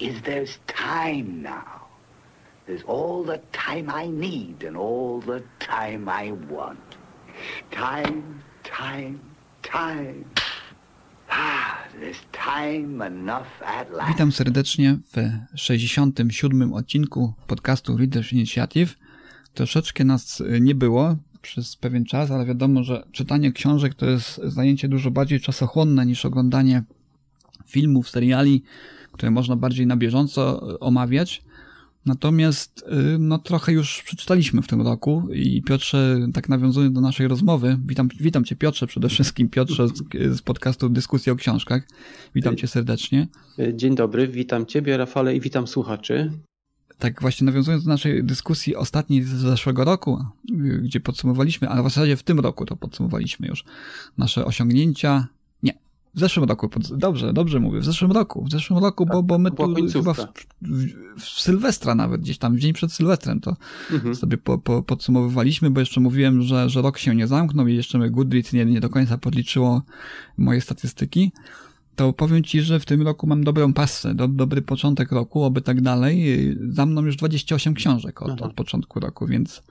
is there's time now. There's all the time I need and all the time I want. Time, time, time. Ah, there's time enough at last. Witam serdecznie w 67. odcinku podcastu Reader's Initiative. Troszeczkę nas nie było przez pewien czas, ale wiadomo, że czytanie książek to jest zajęcie dużo bardziej czasochłonne niż oglądanie filmów, seriali, które można bardziej na bieżąco omawiać. Natomiast no, trochę już przeczytaliśmy w tym roku i Piotrze, tak nawiązując do naszej rozmowy, witam Cię Piotrze, przede wszystkim Piotrze z podcastu Dyskusja o Książkach. Witam Cię serdecznie. Dzień dobry, witam Ciebie Rafale i witam słuchaczy. Tak właśnie nawiązując do naszej dyskusji ostatniej z zeszłego roku, gdzie podsumowaliśmy, a w zasadzie w tym roku to podsumowaliśmy już nasze osiągnięcia. W zeszłym roku, dobrze mówię, w zeszłym roku, bo my tu chyba w Sylwestra nawet, gdzieś tam w dzień przed Sylwestrem to sobie podsumowywaliśmy, bo jeszcze mówiłem, że rok się nie zamknął i jeszcze Goodreads nie do końca podliczyło moje statystyki. To powiem Ci, że w tym roku mam dobrą passę, dobry początek roku, oby tak dalej. Za mną już 28 książek od początku roku, więc...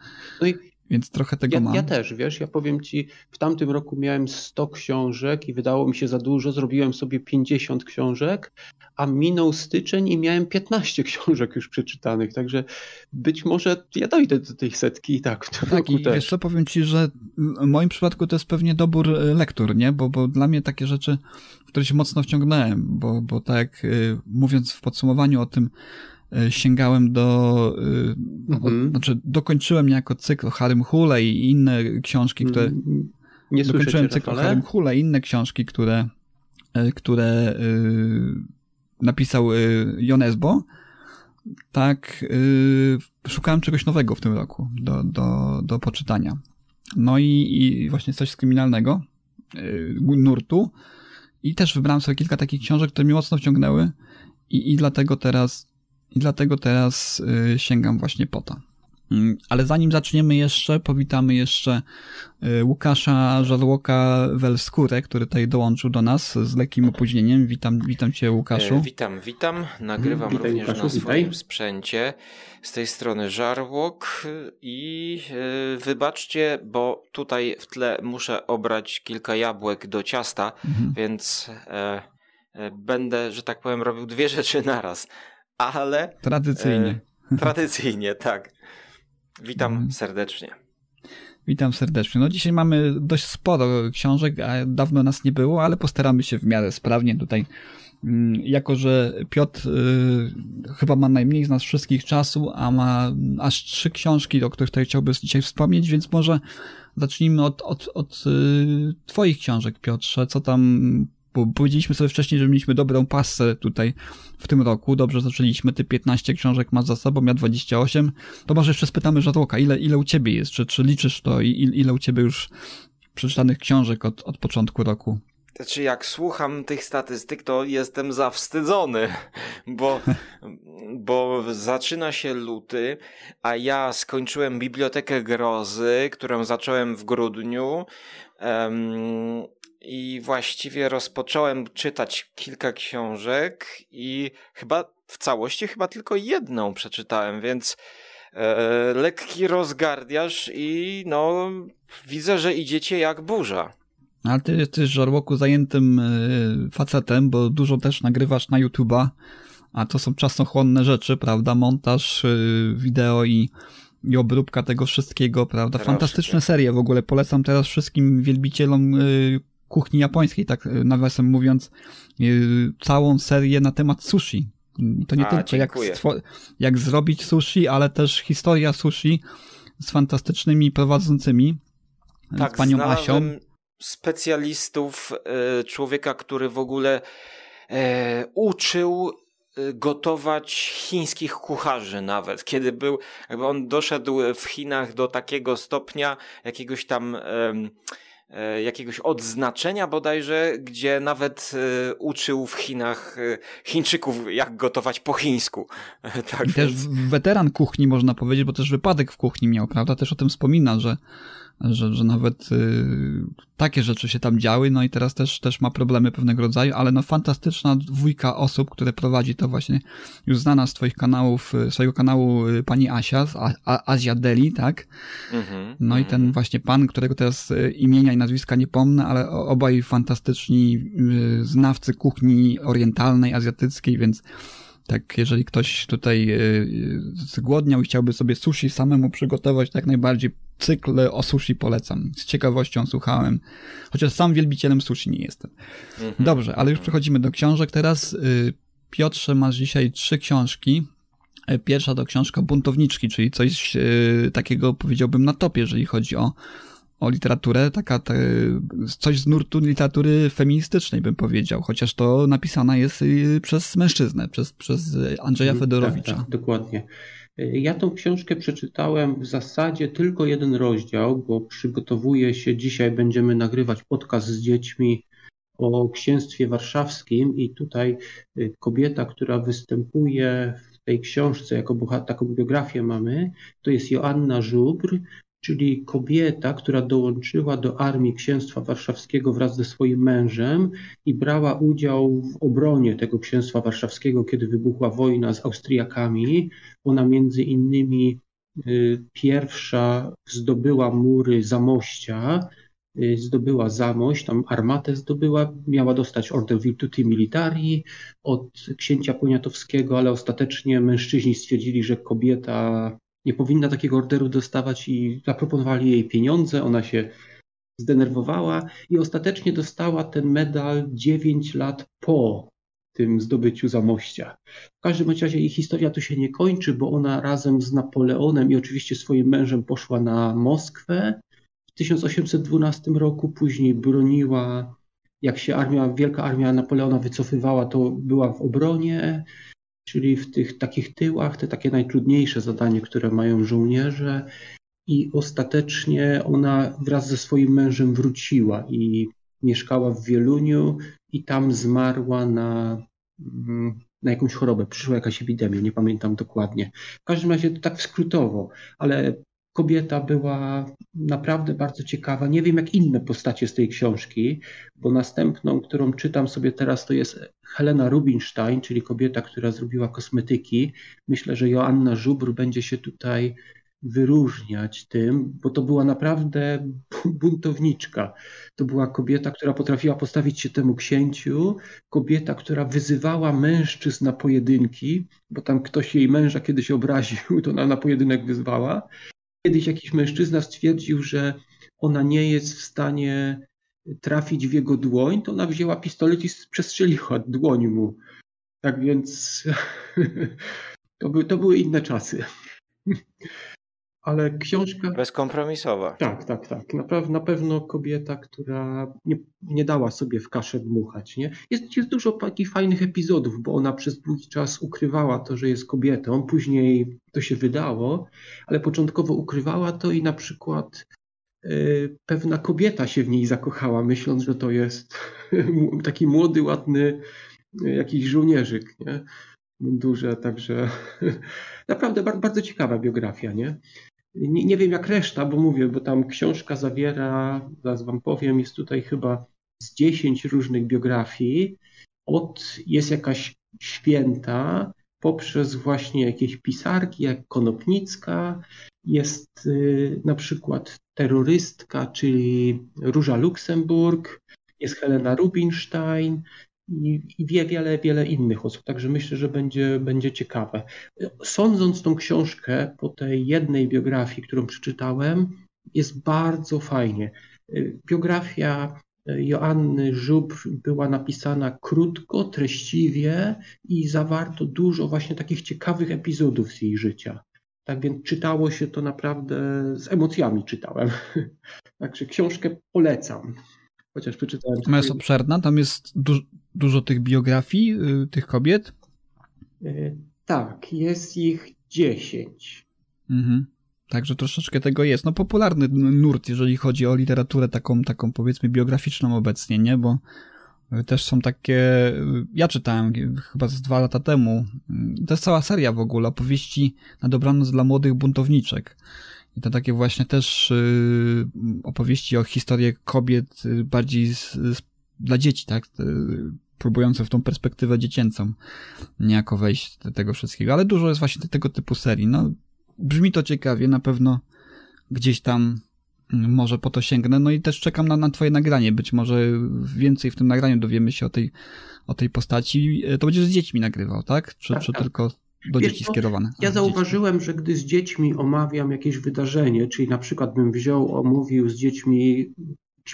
Więc trochę tego mam. Ja też, wiesz, ja powiem Ci, w tamtym roku miałem 100 książek i wydało mi się za dużo, zrobiłem sobie 50 książek, a minął styczeń i miałem 15 książek już przeczytanych, także być może ja dojdę do tej setki i tak. Tak, i wiesz co, powiem Ci, że w moim przypadku to jest pewnie dobór lektur, nie? Bo dla mnie takie rzeczy, w które się mocno wciągnąłem, bo tak jak mówiąc w podsumowaniu o tym, sięgałem znaczy dokończyłem niejako cykl o Harrym Hole i inne książki, które... Nie dokończyłem cykl o Harrym Hole i inne książki, które napisał Jonesbo. Tak, szukałem czegoś nowego w tym roku do poczytania. No i właśnie coś z kryminalnego nurtu. I też wybrałem sobie kilka takich książek, które mnie mocno wciągnęły i dlatego teraz sięgam właśnie po to. Ale zanim zaczniemy jeszcze, powitamy jeszcze Łukasza Żarłoka Welskórę, który tutaj dołączył do nas z lekkim opóźnieniem. Witam Cię Łukaszu. Witam. Nagrywam również Łukaszu, na swoim sprzęcie. Z tej strony Żarłok i wybaczcie, bo tutaj w tle muszę obrać kilka jabłek do ciasta, więc będę, że tak powiem, robił dwie rzeczy naraz. Ale tradycyjnie, tak. Witam serdecznie. No dzisiaj mamy dość sporo książek, a dawno nas nie było, ale postaramy się w miarę sprawnie tutaj. Jako że Piotr chyba ma najmniej z nas wszystkich czasu, a ma aż 3 książki, o których tutaj chciałby dzisiaj wspomnieć, więc może zacznijmy od Twoich książek, Piotrze. Co tam... Bo powiedzieliśmy sobie wcześniej, że mieliśmy dobrą pasę tutaj w tym roku. Dobrze zaczęliśmy. Ty 15 książek masz za sobą, ja 28. To może jeszcze spytamy Żarłoka, ile u ciebie jest? Czy liczysz to? Ile u ciebie już przeczytanych książek od początku roku? Znaczy, jak słucham tych statystyk, to jestem zawstydzony, bo zaczyna się luty, a ja skończyłem Bibliotekę Grozy, którą zacząłem w grudniu. I właściwie rozpocząłem czytać kilka książek i chyba w całości tylko jedną przeczytałem, więc lekki rozgardiasz i no widzę, że idziecie jak burza. Ale ty jesteś, Żarłoku, zajętym facetem, bo dużo też nagrywasz na YouTube'a, a to są czasochłonne rzeczy, prawda? Montaż, wideo i obróbka tego wszystkiego, prawda? Fantastyczne serie w ogóle. Polecam teraz wszystkim wielbicielom kuchni japońskiej, tak nawiasem mówiąc, całą serię na temat sushi. To nie tylko jak zrobić sushi, ale też historia sushi z fantastycznymi prowadzącymi, tak, z panią Asią. Specjalistów, człowieka, który w ogóle uczył gotować chińskich kucharzy nawet, kiedy był, jakby on doszedł w Chinach do takiego stopnia jakiegoś tam jakiegoś odznaczenia bodajże, gdzie nawet uczył w Chinach Chińczyków, jak gotować po chińsku. Tak, też więc... weteran kuchni, można powiedzieć, bo też wypadek w kuchni miał, prawda? Też o tym wspomina, że nawet takie rzeczy się tam działy, no i teraz też ma problemy pewnego rodzaju, ale no fantastyczna dwójka osób, które prowadzi to właśnie, już znana z twoich kanałów, swojego kanału pani Asia z Azja Deli, tak? No i ten właśnie pan, którego teraz imienia i nazwiska nie pomnę, ale obaj fantastyczni znawcy kuchni orientalnej, azjatyckiej, więc tak, jeżeli ktoś tutaj zgłodniał i chciałby sobie sushi samemu przygotować, tak najbardziej cykl o sushi polecam. Z ciekawością słuchałem, chociaż sam wielbicielem sushi nie jestem. Dobrze, ale już przechodzimy do książek. Teraz, Piotrze, masz dzisiaj 3 książki. Pierwsza to książka Buntowniczki, czyli coś takiego, powiedziałbym, na topie, jeżeli chodzi o literaturę, taka coś z nurtu literatury feministycznej, bym powiedział, chociaż to napisana jest przez mężczyznę, przez Andrzeja Fedorowicza. Tak, dokładnie. Ja tą książkę przeczytałem w zasadzie tylko jeden rozdział, bo przygotowuję się, dzisiaj będziemy nagrywać podcast z dziećmi o Księstwie Warszawskim i tutaj kobieta, która występuje w tej książce, taką biografię mamy, to jest Joanna Żubr, czyli kobieta, która dołączyła do armii Księstwa Warszawskiego wraz ze swoim mężem i brała udział w obronie tego Księstwa Warszawskiego, kiedy wybuchła wojna z Austriakami. Ona między innymi pierwsza zdobyła mury Zamościa, zdobyła Zamość, tam armatę zdobyła, miała dostać Order Virtuti Militari od księcia Poniatowskiego, ale ostatecznie mężczyźni stwierdzili, że kobieta nie powinna takiego orderu dostawać i zaproponowali jej pieniądze, ona się zdenerwowała i ostatecznie dostała ten medal 9 lat po tym zdobyciu Zamościa. W każdym razie jej historia tu się nie kończy, bo ona razem z Napoleonem i oczywiście swoim mężem poszła na Moskwę. W 1812 roku później broniła, jak się wielka armia Napoleona wycofywała, to była w obronie. Czyli w tych takich tyłach, te takie najtrudniejsze zadanie, które mają żołnierze i ostatecznie ona wraz ze swoim mężem wróciła i mieszkała w Wieluniu i tam zmarła na jakąś chorobę, przyszła jakaś epidemia, nie pamiętam dokładnie. W każdym razie to tak skrótowo, ale kobieta była naprawdę bardzo ciekawa. Nie wiem jak inne postacie z tej książki, bo następną, którą czytam sobie teraz, to jest Helena Rubinstein, czyli kobieta, która zrobiła kosmetyki. Myślę, że Joanna Żubr będzie się tutaj wyróżniać tym, bo to była naprawdę buntowniczka. To była kobieta, która potrafiła postawić się temu księciu, kobieta, która wyzywała mężczyzn na pojedynki, bo tam ktoś jej męża kiedyś obraził, to ona na pojedynek wyzwała. Kiedyś jakiś mężczyzna stwierdził, że ona nie jest w stanie trafić w jego dłoń, to ona wzięła pistolet i przestrzeliła dłoń mu. Tak więc to były inne czasy. Ale książka... bezkompromisowa. Tak. Na pewno kobieta, która nie dała sobie w kaszę dmuchać. Nie? Jest dużo takich fajnych epizodów, bo ona przez długi czas ukrywała to, że jest kobietą. Później to się wydało, ale początkowo ukrywała to i na przykład pewna kobieta się w niej zakochała, myśląc, że to jest taki młody, ładny jakiś żołnierzyk. Nie? Duże, także naprawdę bardzo ciekawa biografia, nie? Nie wiem jak reszta, bo tam książka zawiera, zaraz wam powiem, jest tutaj chyba z 10 różnych biografii, jest jakaś święta, poprzez właśnie jakieś pisarki jak Konopnicka, jest na przykład terrorystka, czyli Róża Luksemburg, jest Helena Rubinstein, i wiele innych osób, także myślę, że będzie ciekawe. Sądząc tą książkę po tej jednej biografii, którą przeczytałem, jest bardzo fajnie. Biografia Joanny Żubr była napisana krótko, treściwie i zawarto dużo właśnie takich ciekawych epizodów z jej życia. Tak więc czytało się to naprawdę, z emocjami czytałem. Także książkę polecam. Chociaż przeczytałem. Ona jest obszerna, tam jest dużo tych biografii tych kobiet. Tak, jest ich 10. Mhm. Także troszeczkę tego jest. No popularny nurt, jeżeli chodzi o literaturę taką powiedzmy biograficzną obecnie, nie? Bo też są takie... Ja czytałem chyba z 2 lata temu. To jest cała seria w ogóle opowieści na dobranoc dla młodych buntowniczek. I to takie właśnie też opowieści o historii kobiet bardziej dla dzieci, tak? Próbujące w tą perspektywę dziecięcą niejako wejść do tego wszystkiego. Ale dużo jest właśnie tego typu serii. No, brzmi to ciekawie, na pewno gdzieś tam może po to sięgnę. No i też czekam na twoje nagranie. Być może więcej w tym nagraniu dowiemy się o tej postaci. To będziesz z dziećmi nagrywał, tak? Czy tylko do dzieci skierowane? Ja zauważyłem, że gdy z dziećmi omawiam jakieś wydarzenie, czyli na przykład bym omówił z dziećmi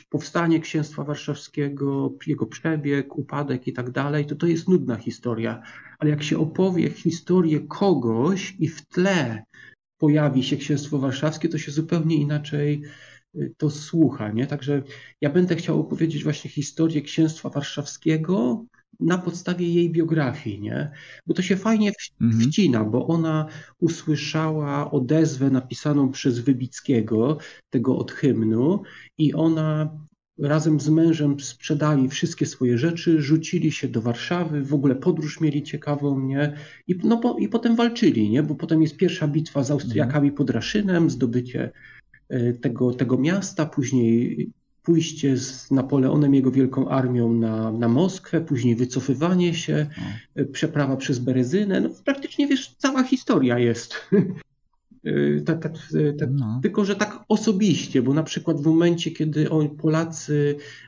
powstanie Księstwa Warszawskiego, jego przebieg, upadek i tak dalej, to jest nudna historia. Ale jak się opowie historię kogoś i w tle pojawi się Księstwo Warszawskie, to się zupełnie inaczej to słucha, nie? Także ja będę chciał opowiedzieć właśnie historię Księstwa Warszawskiego na podstawie jej biografii, nie? Bo to się fajnie wcina, bo ona usłyszała odezwę napisaną przez Wybickiego, tego od hymnu, i ona razem z mężem sprzedali wszystkie swoje rzeczy, rzucili się do Warszawy, w ogóle podróż mieli ciekawą, nie? I potem walczyli, nie? Bo potem jest pierwsza bitwa z Austriakami pod Raszynem, zdobycie tego miasta, później pójście z Napoleonem, jego wielką armią na Moskwę, później wycofywanie się, przeprawa przez Berezynę. No, praktycznie, wiesz, cała historia jest. Tylko że tak osobiście, bo na przykład w momencie, kiedy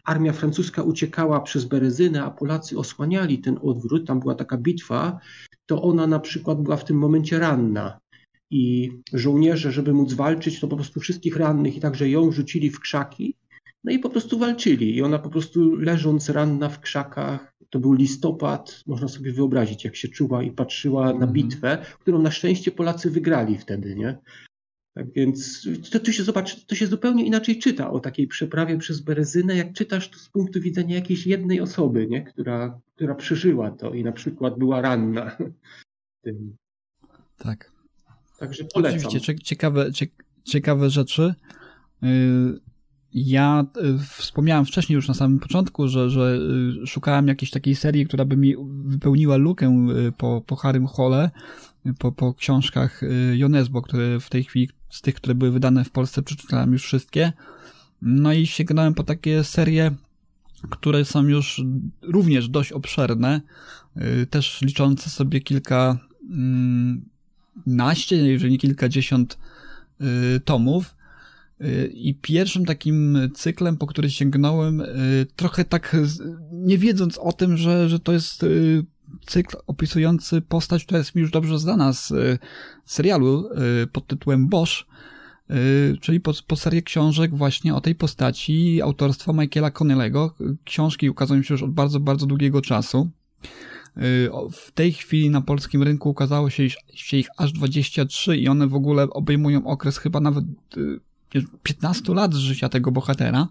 armia francuska uciekała przez Berezynę, a Polacy osłaniali ten odwrót, tam była taka bitwa, to ona na przykład była w tym momencie ranna. I żołnierze, żeby móc walczyć, to po prostu wszystkich rannych i także ją rzucili w krzaki, no i po prostu walczyli. I ona po prostu leżąc ranna w krzakach, to był listopad, można sobie wyobrazić, jak się czuła i patrzyła na bitwę, którą na szczęście Polacy wygrali wtedy, nie? Tak więc to się zupełnie inaczej czyta o takiej przeprawie przez Berezynę, jak czytasz to z punktu widzenia jakiejś jednej osoby, nie? Która przeżyła to i na przykład była ranna. Tak. Także polecam. Oczywiście, ciekawe rzeczy. Ja wspomniałem wcześniej już na samym początku, że szukałem jakiejś takiej serii, która by mi wypełniła lukę po Harrym Hole, po książkach Jonesbo, które w tej chwili z tych, które były wydane w Polsce, przeczytałem już wszystkie. No i sięgnąłem po takie serie, które są już również dość obszerne, też liczące sobie kilkanaście, jeżeli nie kilkadziesiąt tomów. I pierwszym takim cyklem, po który sięgnąłem, trochę tak nie wiedząc o tym, że to jest cykl opisujący postać, która jest mi już dobrze znana z serialu pod tytułem Bosch, czyli po serię książek właśnie o tej postaci autorstwa Michaela Connelly'ego. Książki ukazują się już od bardzo, bardzo długiego czasu. W tej chwili na polskim rynku ukazało się ich aż 23 i one w ogóle obejmują okres chyba nawet 15 lat z życia tego bohatera.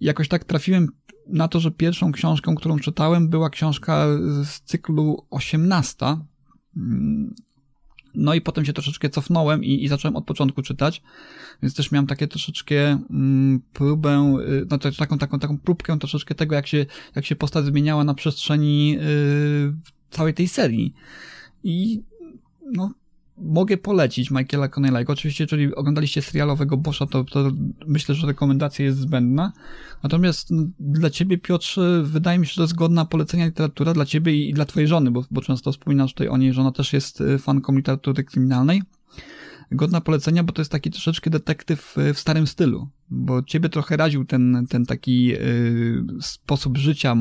Jakoś tak trafiłem na to, że pierwszą książką, którą czytałem, była książka z cyklu 18. No i potem się troszeczkę cofnąłem i zacząłem od początku czytać, więc też miałem takie troszeczkę próbę, no taką próbkę troszeczkę tego, jak się postać zmieniała na przestrzeni całej tej serii. I no mogę polecić Michaela Connelly'ego. Oczywiście, jeżeli oglądaliście serialowego Boscha, to myślę, że rekomendacja jest zbędna. Natomiast dla ciebie, Piotrze, wydaje mi się, że to jest godna polecenia literatura dla ciebie i dla twojej żony, bo często wspominasz tutaj o niej, że ona też jest fanką literatury kryminalnej. Godna polecenia, bo to jest taki troszeczkę detektyw w starym stylu, bo ciebie trochę raził ten taki sposób życia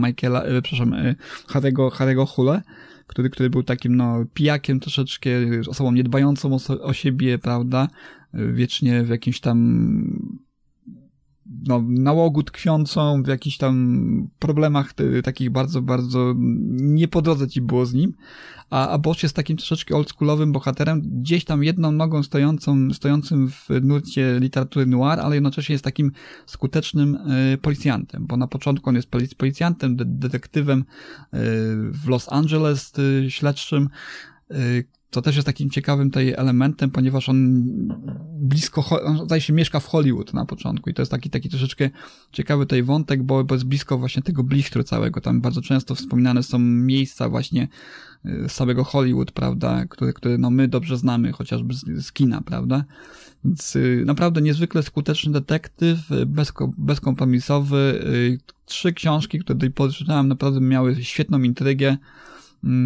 Harry'ego Hole, który był takim pijakiem troszeczkę, osobą niedbającą o siebie, prawda, wiecznie w jakimś tam no, nałogu tkwiącą, w jakichś tam problemach takich bardzo, bardzo nie po drodze ci było z nim, a Bosch jest takim troszeczkę oldschoolowym bohaterem, gdzieś tam jedną nogą stojącym w nurcie literatury noir, ale jednocześnie jest takim skutecznym policjantem, bo na początku on jest policjantem, detektywem w Los Angeles śledczym, to też jest takim ciekawym tutaj elementem, ponieważ on zdaje się mieszka w Hollywood na początku i to jest taki troszeczkę ciekawy tutaj wątek, bo jest blisko właśnie tego blichtru całego. Tam bardzo często wspominane są miejsca właśnie z samego Hollywood, prawda, które no my dobrze znamy, chociażby z kina, prawda. Więc naprawdę niezwykle skuteczny detektyw, bezkompromisowy. 3 książki, które tutaj poczytałem, naprawdę miały świetną intrygę.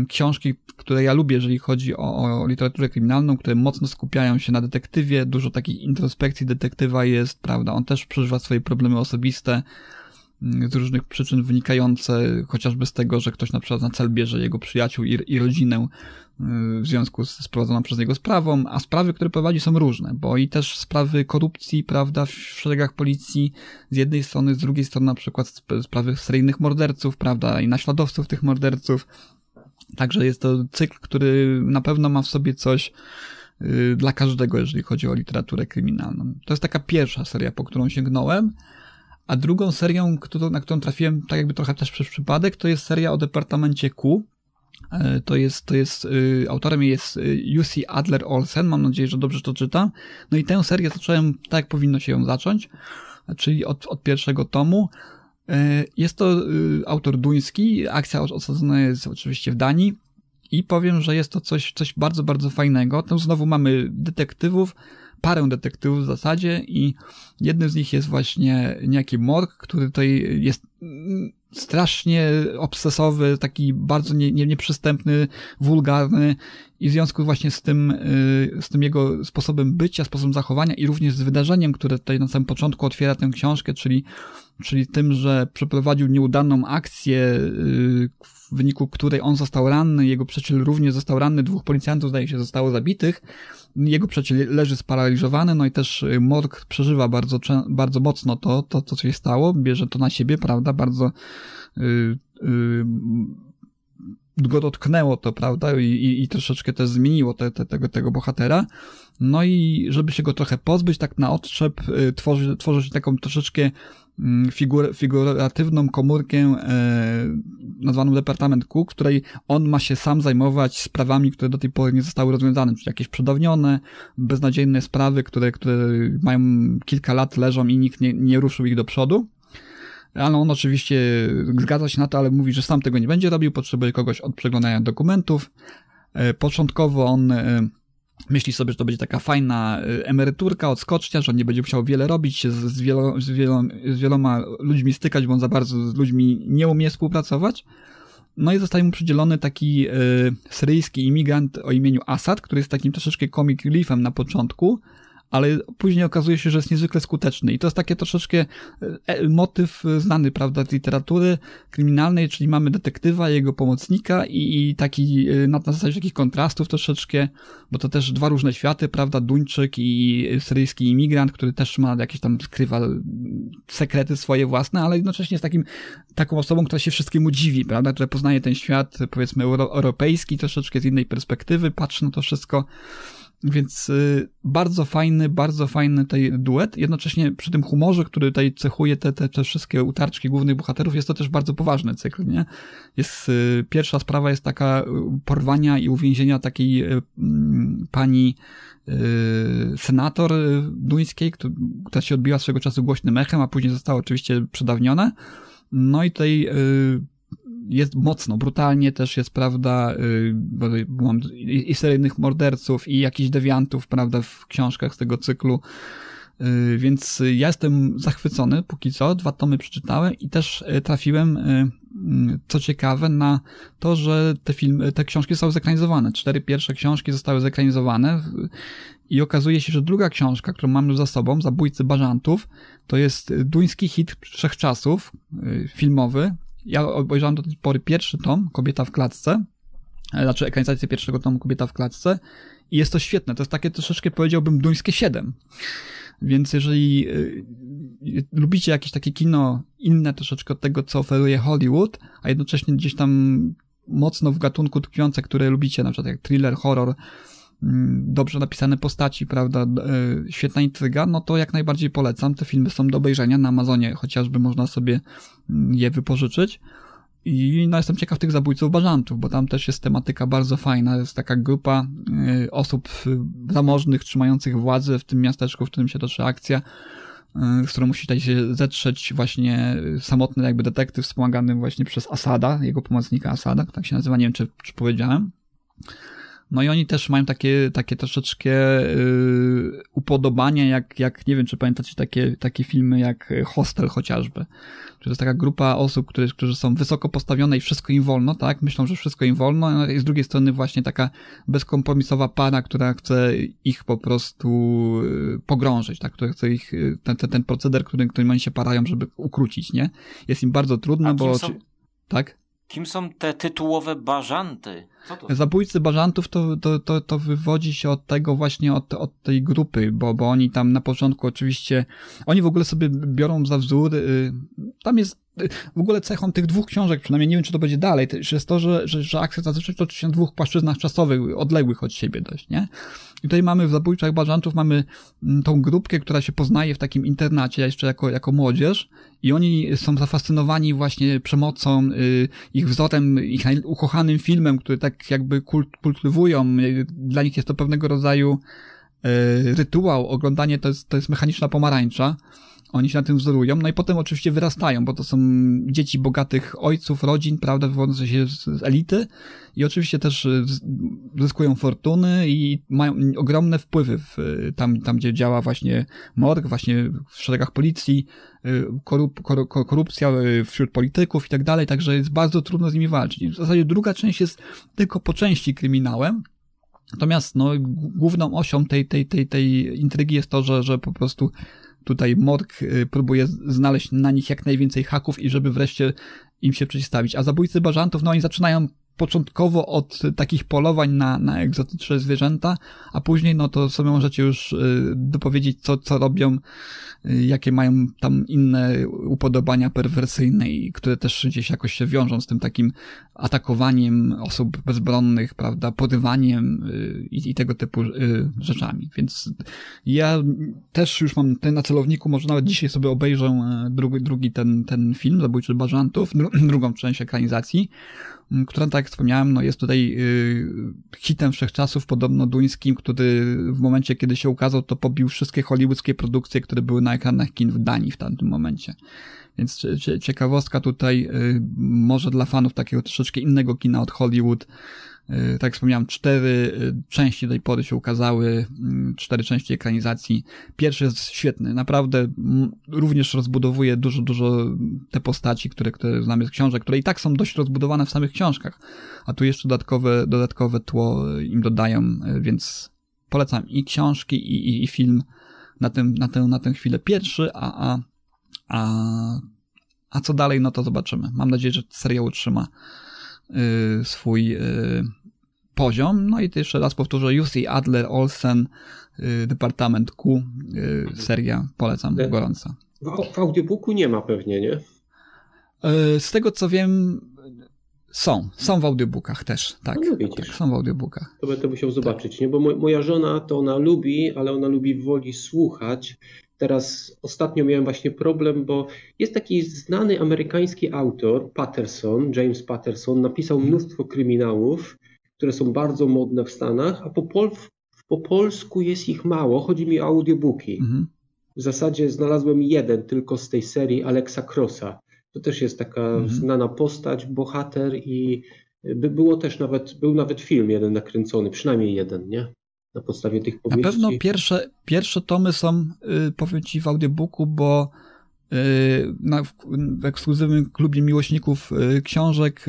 Książki, które ja lubię, jeżeli chodzi o literaturę kryminalną, które mocno skupiają się na detektywie, dużo takich introspekcji detektywa jest, prawda, on też przeżywa swoje problemy osobiste z różnych przyczyn wynikające chociażby z tego, że ktoś na przykład na cel bierze jego przyjaciół i rodzinę w związku z prowadzoną przez niego sprawą, a sprawy, które prowadzi, są różne, bo i też sprawy korupcji, prawda, w szeregach policji z jednej strony, z drugiej strony na przykład sprawy seryjnych morderców, prawda, i naśladowców tych morderców. Także jest to cykl, który na pewno ma w sobie coś dla każdego, jeżeli chodzi o literaturę kryminalną. To jest taka pierwsza seria, po którą sięgnąłem, a drugą serią, na którą trafiłem tak jakby trochę też przez przypadek, to jest seria o Departamencie Q. Autorem jest UC Adler Olsen, mam nadzieję, że dobrze to czytam. No i tę serię zacząłem tak, jak powinno się ją zacząć, czyli od pierwszego tomu. Jest to autor duński, akcja osadzona jest oczywiście w Danii i powiem, że jest to coś bardzo, bardzo fajnego. Tam znowu mamy detektywów, parę detektywów w zasadzie i jednym z nich jest właśnie niejaki Mørck, który tutaj jest strasznie obsesowy, taki bardzo nieprzystępny, wulgarny i w związku właśnie z tym jego sposobem bycia, sposobem zachowania i również z wydarzeniem, które tutaj na samym początku otwiera tę książkę, czyli tym, że przeprowadził nieudaną akcję, w wyniku której on został ranny, jego przyjaciel również został ranny, 2 policjantów zdaje się zostało zabitych, jego przyjaciel leży sparaliżowany, no i też Mørck przeżywa bardzo mocno to, co się stało, bierze to na siebie, prawda, bardzo go dotknęło to, prawda, i troszeczkę też zmieniło tego bohatera. No i żeby się go trochę pozbyć, tak na odczep tworzy się taką troszeczkę figuratywną komórkę nazwaną Departament Q, której on ma się sam zajmować sprawami, które do tej pory nie zostały rozwiązane, czyli jakieś przedawnione, beznadziejne sprawy, które mają kilka lat, leżą i nikt nie ruszył ich do przodu. Ale on oczywiście zgadza się na to, ale mówi, że sam tego nie będzie robił, potrzebuje kogoś od przeglądania dokumentów. Początkowo on myśli sobie, że to będzie taka fajna emeryturka, odskocznia, że on nie będzie musiał wiele robić, się z wieloma ludźmi stykać, bo on za bardzo z ludźmi nie umie współpracować. No i zostaje mu przydzielony taki syryjski imigrant o imieniu Asad, który jest takim troszeczkę comic reliefem na początku, ale później okazuje się, że jest niezwykle skuteczny. I to jest takie troszeczkę motyw znany, prawda, z literatury kryminalnej, czyli mamy detektywa, jego pomocnika i taki na zasadzie takich kontrastów troszeczkę, bo to też 2 różne światy, prawda, Duńczyk i syryjski imigrant, który też ma jakieś tam, skrywa sekrety swoje własne, ale jednocześnie jest taką osobą, która się wszystkiemu dziwi, prawda, która poznaje ten świat, powiedzmy, europejski, troszeczkę z innej perspektywy, patrzy na to wszystko. Więc bardzo fajny ten duet. Jednocześnie przy tym humorze, który tutaj cechuje te wszystkie utarczki głównych bohaterów, jest to też bardzo poważny cykl, nie? Pierwsza sprawa jest taka porwania i uwięzienia takiej pani senator duńskiej, która się odbiła swego czasu głośnym echem, a później została oczywiście przedawniona. No i tutaj jest mocno, brutalnie też jest, prawda, bo mam i seryjnych morderców, i jakichś dewiantów, prawda, w książkach z tego cyklu, więc ja jestem zachwycony póki co, 2 tomy przeczytałem i też trafiłem, co ciekawe, na to, że te książki zostały zekranizowane. 4 pierwsze książki zostały zekranizowane i okazuje się, że druga książka, którą mam już za sobą, Zabójcy Bażantów, to jest duński hit wszechczasów filmowy. Ja obejrzałem do tej pory pierwszy tom, Kobieta w klatce, znaczy ekranizację pierwszego tomu Kobieta w klatce i jest to świetne, to jest takie troszeczkę, powiedziałbym, duńskie 7. Więc jeżeli lubicie jakieś takie kino inne troszeczkę od tego, co oferuje Hollywood, a jednocześnie gdzieś tam mocno w gatunku tkwiące, które lubicie, na przykład jak thriller, horror, dobrze napisane postaci, prawda, świetna intryga, no to jak najbardziej polecam. Te filmy są do obejrzenia na Amazonie, chociażby można sobie je wypożyczyć. I no, jestem ciekaw tych Zabójców Bażantów, bo tam też jest tematyka bardzo fajna. Jest taka grupa osób zamożnych, trzymających władzę w tym miasteczku, w którym się toczy akcja, z którą musi tutaj się zetrzeć właśnie samotny jakby detektyw wspomagany właśnie przez Asada, jego pomocnika Asada, tak się nazywa, nie wiem czy powiedziałem. No i oni też mają takie troszeczkę upodobania, jak nie wiem, czy pamiętacie takie filmy jak Hostel chociażby. To jest taka grupa osób, którzy są wysoko postawione i wszystko im wolno, tak? Myślą, że wszystko im wolno, i z drugiej strony właśnie taka bezkompromisowa para, która chce ich po prostu pogrążyć, tak? Która chce ich, ten proceder, którym oni się parają, żeby ukrócić, nie? Jest im bardzo trudno, bo... Tak? Kim są te tytułowe bażanty? Co to? Zabójcy Bażantów to wywodzi się od tego właśnie, od tej grupy, bo oni tam na początku oczywiście, oni w ogóle sobie biorą za wzór, tam jest w ogóle cechą tych dwóch książek, przynajmniej nie wiem, czy to będzie dalej, to jest to, że akcja zazwyczaj toczy się na dwóch płaszczyznach czasowych, odległych od siebie dość, nie? I tutaj mamy w Zabójczych Bażantów mamy tą grupkę, która się poznaje w takim internacie, jeszcze jako młodzież, i oni są zafascynowani właśnie przemocą, ich wzorem, ich ukochanym filmem, który tak jakby kultywują. Dla nich jest to pewnego rodzaju rytuał, oglądanie to jest Mechaniczna pomarańcza. Oni się na tym wzorują, no i potem oczywiście wyrastają, bo to są dzieci bogatych ojców, rodzin, prawda, wywodzące się z elity, i oczywiście też zyskują fortuny i mają ogromne wpływy tam, gdzie działa właśnie Mørck, właśnie w szeregach policji, korupcja wśród polityków i tak dalej, także jest bardzo trudno z nimi walczyć. I w zasadzie druga część jest tylko po części kryminałem. Natomiast no, główną osią tej intrygi jest to, że po prostu tutaj Mørck próbuje znaleźć na nich jak najwięcej haków i żeby wreszcie im się przeciwstawić. A Zabójcy Bażantów, no oni zaczynają początkowo od takich polowań na egzotyczne zwierzęta, a później no to sobie możecie już dopowiedzieć co robią, jakie mają tam inne upodobania perwersyjne, i które też gdzieś jakoś się wiążą z tym takim atakowaniem osób bezbronnych, prawda, porywaniem i tego typu rzeczami. Więc ja też już mam ten na celowniku, może nawet dzisiaj sobie obejrzę drugi ten film Zabójczy Bażantów, drugą część ekranizacji, która, tak jak wspomniałem, no jest tutaj hitem wszechczasów, podobno duńskim, który w momencie, kiedy się ukazał, to pobił wszystkie hollywoodzkie produkcje, które były na ekranach kin w Danii w tamtym momencie. Więc ciekawostka tutaj, może dla fanów takiego troszeczkę innego kina od Hollywood. Tak jak wspomniałem, 4 części do tej pory się ukazały, 4 części ekranizacji. Pierwszy jest świetny, naprawdę również rozbudowuje dużo te postaci, które znamy z książek, które i tak są dość rozbudowane w samych książkach, a tu jeszcze dodatkowe tło im dodają, więc polecam i książki, i film na tę chwilę pierwszy, a co dalej, no to zobaczymy. Mam nadzieję, że seria utrzyma swój poziom. No i to jeszcze raz powtórzę, Jussi Adler Olsen, Departament Q, seria, polecam gorąco. W audiobooku nie ma pewnie, nie? Z tego co wiem, są w audiobookach też, tak. No, tak, są w audiobookach. To będę musiał zobaczyć, tak. Nie? Bo moja żona to ona lubi, ale ona woli słuchać. Teraz ostatnio miałem właśnie problem, bo jest taki znany amerykański autor, Patterson, James Patterson, napisał mnóstwo kryminałów, które są bardzo modne w Stanach, a po polsku jest ich mało, chodzi mi o audiobooki. Mhm. W zasadzie znalazłem jeden tylko z tej serii Alexa Crossa. To też jest taka znana postać, bohater, i był nawet film jeden nakręcony, przynajmniej jeden, nie? Na podstawie tych powieści. Na pewno pierwsze tomy są, powiem ci, w audiobooku, bo w ekskluzywnym klubie miłośników książek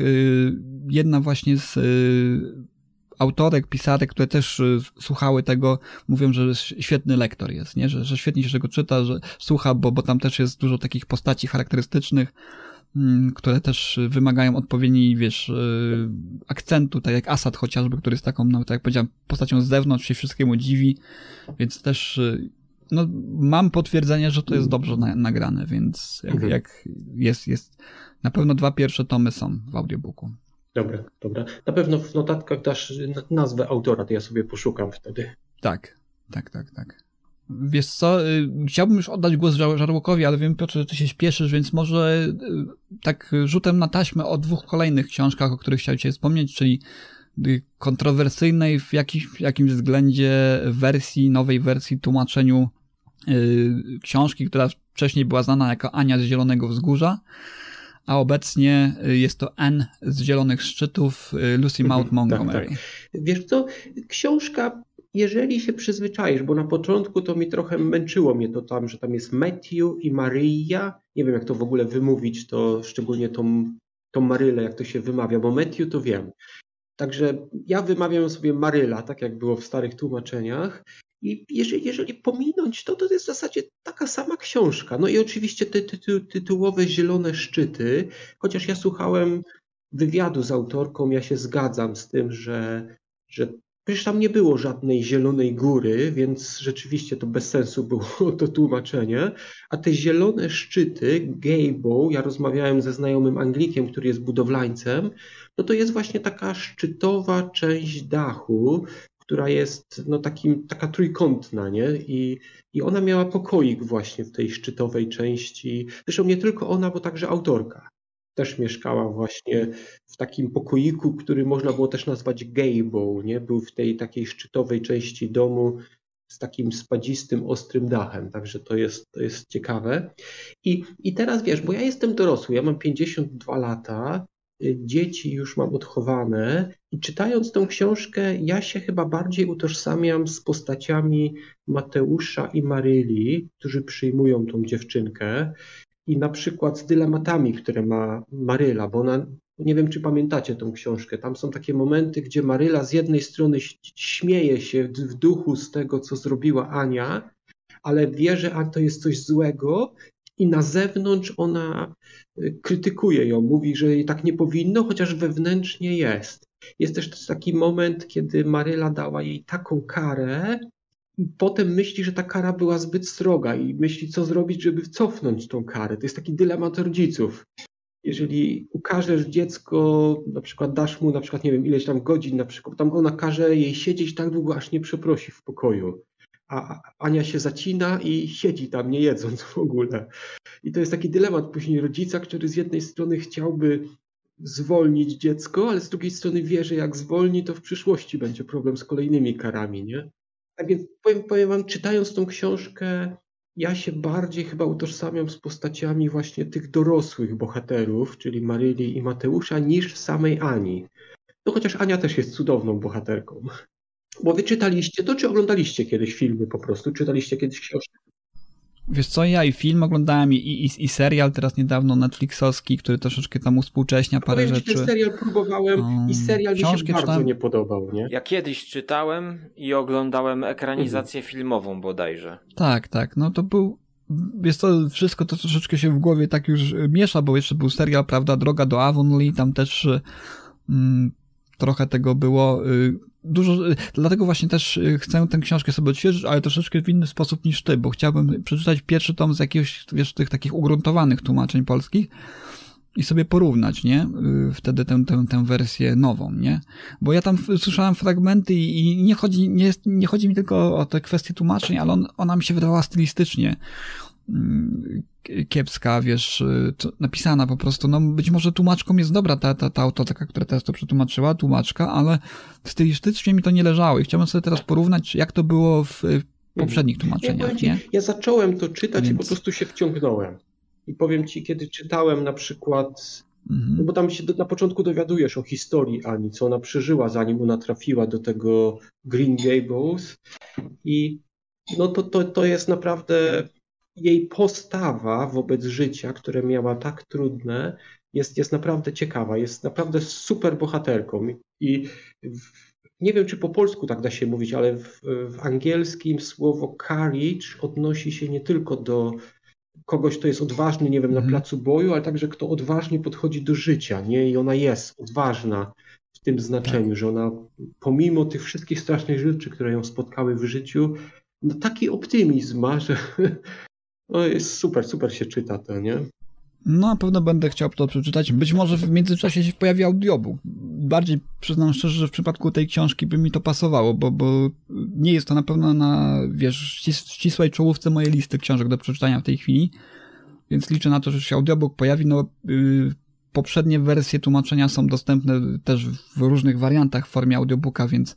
jedna właśnie z autorek, pisarek, które też słuchały tego, mówią, że świetny lektor jest, nie? Że świetnie się go czyta, że słucha, bo tam też jest dużo takich postaci charakterystycznych, które też wymagają odpowiedniej, wiesz, akcentu, tak jak Asad chociażby, który jest taką, no tak jak powiedziałem, postacią z zewnątrz, się wszystkiemu dziwi, więc też no, mam potwierdzenie, że to jest dobrze nagrane, więc jak jest, na pewno dwa pierwsze tomy są w audiobooku. Dobra, dobra. Na pewno w notatkach dasz nazwę autora, to ja sobie poszukam wtedy. Tak. Wiesz co, chciałbym już oddać głos Żarłokowi, ale wiem, Piotrze, że ty się śpieszysz, więc może tak rzutem na taśmę o dwóch kolejnych książkach, o których chciałem cię wspomnieć, czyli kontrowersyjnej w jakimś względzie wersji, nowej wersji, tłumaczeniu książki, która wcześniej była znana jako Ania z Zielonego Wzgórza, a obecnie jest to Anne z Zielonych Szczytów, Lucy Maud Montgomery. Tak. Wiesz co, książka, jeżeli się przyzwyczaisz, bo na początku to mi trochę męczyło mnie to tam, że tam jest Matthew i Maryla, nie wiem jak to w ogóle wymówić, to szczególnie tą Marylę, jak to się wymawia, bo Matthew to wiem. Także ja wymawiam sobie Maryla, tak jak było w starych tłumaczeniach. I jeżeli pominąć to, to jest w zasadzie taka sama książka. No i oczywiście te tytułowe Zielone Szczyty, chociaż ja słuchałem wywiadu z autorką, ja się zgadzam z tym, że przecież tam nie było żadnej zielonej góry, więc rzeczywiście to bez sensu było to tłumaczenie. A te Zielone Szczyty, Gable, ja rozmawiałem ze znajomym Anglikiem, który jest budowlańcem, no to jest właśnie taka szczytowa część dachu, która jest no taka trójkątna, nie? I ona miała pokoik właśnie w tej szczytowej części. Zresztą nie tylko ona, bo także autorka też mieszkała właśnie w takim pokoiku, który można było też nazwać gable, nie? Był w tej takiej szczytowej części domu z takim spadzistym, ostrym dachem. Także to jest ciekawe. I teraz wiesz, bo ja jestem dorosły, ja mam 52 lata, dzieci już mam odchowane i czytając tą książkę ja się chyba bardziej utożsamiam z postaciami Mateusza i Maryli, którzy przyjmują tą dziewczynkę i na przykład z dylematami, które ma Maryla, bo ona, nie wiem czy pamiętacie tą książkę, tam są takie momenty, gdzie Maryla z jednej strony śmieje się w duchu z tego, co zrobiła Ania, ale wie, że to jest coś złego. I na zewnątrz ona krytykuje ją, mówi, że jej tak nie powinno, chociaż wewnętrznie jest. Jest też taki moment, kiedy Maryla dała jej taką karę i potem myśli, że ta kara była zbyt sroga i myśli, co zrobić, żeby cofnąć tą karę. To jest taki dylemat rodziców. Jeżeli ukażesz dziecko, na przykład dasz mu, na przykład, nie wiem, ileś tam godzin, na przykład, tam ona każe jej siedzieć tak długo, aż nie przeprosi w pokoju. A Ania się zacina i siedzi tam, nie jedząc w ogóle. I to jest taki dylemat później rodzica, który z jednej strony chciałby zwolnić dziecko, ale z drugiej strony wie, że jak zwolni, to w przyszłości będzie problem z kolejnymi karami, nie? Tak więc powiem wam, czytając tą książkę, ja się bardziej chyba utożsamiam z postaciami właśnie tych dorosłych bohaterów, czyli Maryli i Mateusza, niż samej Ani. No chociaż Ania też jest cudowną bohaterką. Bo wy czytaliście to, czy oglądaliście kiedyś filmy po prostu? Czytaliście kiedyś książki? Wiesz co, ja i film oglądałem i serial teraz niedawno netflixowski, który troszeczkę tam uspółcześnia parę rzeczy. Ten serial próbowałem i serial mi się bardzo nie podobał, nie? Ja kiedyś czytałem i oglądałem ekranizację filmową bodajże. Tak, no to był... Wiesz co, wszystko to troszeczkę się w głowie tak już miesza, bo jeszcze był serial, prawda, Droga do Avonlea, tam też trochę tego było... Dużo, dlatego właśnie też chcę tę książkę sobie odświeżyć, ale troszeczkę w inny sposób niż ty, bo chciałbym przeczytać pierwszy tom z jakiegoś, wiesz, tych takich ugruntowanych tłumaczeń polskich i sobie porównać, nie? Wtedy tę wersję nową, nie? Bo ja tam słyszałem fragmenty i nie chodzi mi tylko o te kwestie tłumaczeń, ale ona mi się wydawała stylistycznie kiepska, wiesz, napisana po prostu, no być może tłumaczką jest dobra ta autorka, która teraz to przetłumaczyła, tłumaczka, ale stylistycznie mi to nie leżało i chciałbym sobie teraz porównać, jak to było w poprzednich tłumaczeniach, nie? Ja zacząłem to czytać i po prostu się wciągnąłem. I powiem ci, kiedy czytałem na przykład, no bo tam się na początku dowiadujesz o historii Ani, co ona przeżyła, zanim ona trafiła do tego Green Gables i no to jest naprawdę... Jej postawa wobec życia, które miała tak trudne, jest naprawdę ciekawa, jest naprawdę super bohaterką. I nie wiem, czy po polsku tak da się mówić, ale w angielskim słowo courage odnosi się nie tylko do kogoś, kto jest odważny, nie wiem, na placu boju, ale także kto odważnie podchodzi do życia, nie? I ona jest odważna w tym znaczeniu, że ona pomimo tych wszystkich strasznych rzeczy, które ją spotkały w życiu, no, taki optymizm ma, że no, jest super, super się czyta to, nie? No, na pewno będę chciał to przeczytać. Być może w międzyczasie się pojawi audiobook. Bardziej przyznam szczerze, że w przypadku tej książki by mi to pasowało, bo nie jest to na pewno na, wiesz, ścisłej czołówce mojej listy książek do przeczytania w tej chwili, więc liczę na to, że się audiobook pojawi. No, poprzednie wersje tłumaczenia są dostępne też w różnych wariantach w formie audiobooka, więc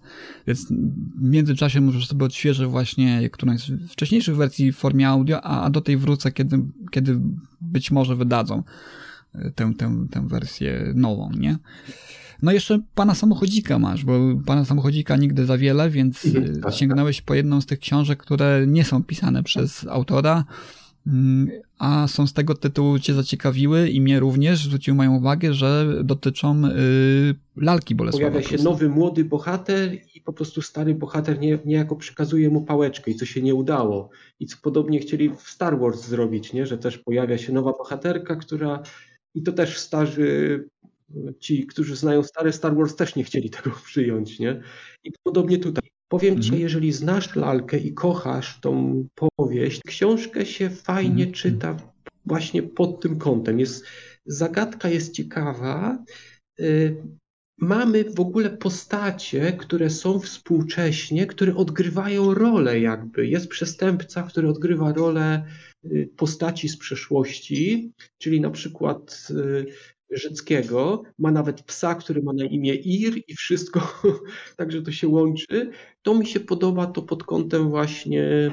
w międzyczasie może sobie odświeżę właśnie którąś z wcześniejszych wersji w formie audio, a do tej wrócę, kiedy być może wydadzą tę wersję nową, nie? No jeszcze Pana Samochodzika masz, bo Pana Samochodzika nigdy za wiele, więc sięgnąłeś po jedną z tych książek, które nie są pisane przez autora, a są z tego tytułu cię zaciekawiły i mnie również, zwrócił moją uwagę, że dotyczą Lalki Bolesława. Pojawia się nowy, młody bohater i po prostu stary bohater niejako przekazuje mu pałeczkę i co się nie udało. I co podobnie chcieli w Star Wars zrobić, nie? Że też pojawia się nowa bohaterka, która... I to też starzy... Ci, którzy znają stare Star Wars, też nie chcieli tego przyjąć, nie? I podobnie tutaj. Powiem ci, jeżeli znasz Lalkę i kochasz tą powieść, książkę się fajnie czyta właśnie pod tym kątem. Zagadka jest ciekawa. Mamy w ogóle postacie, które są współcześnie, które odgrywają rolę jakby. Jest przestępca, który odgrywa rolę postaci z przeszłości, czyli na przykład Rzeckiego, ma nawet psa, który ma na imię Ir i wszystko, także to się łączy. To mi się podoba, to pod kątem właśnie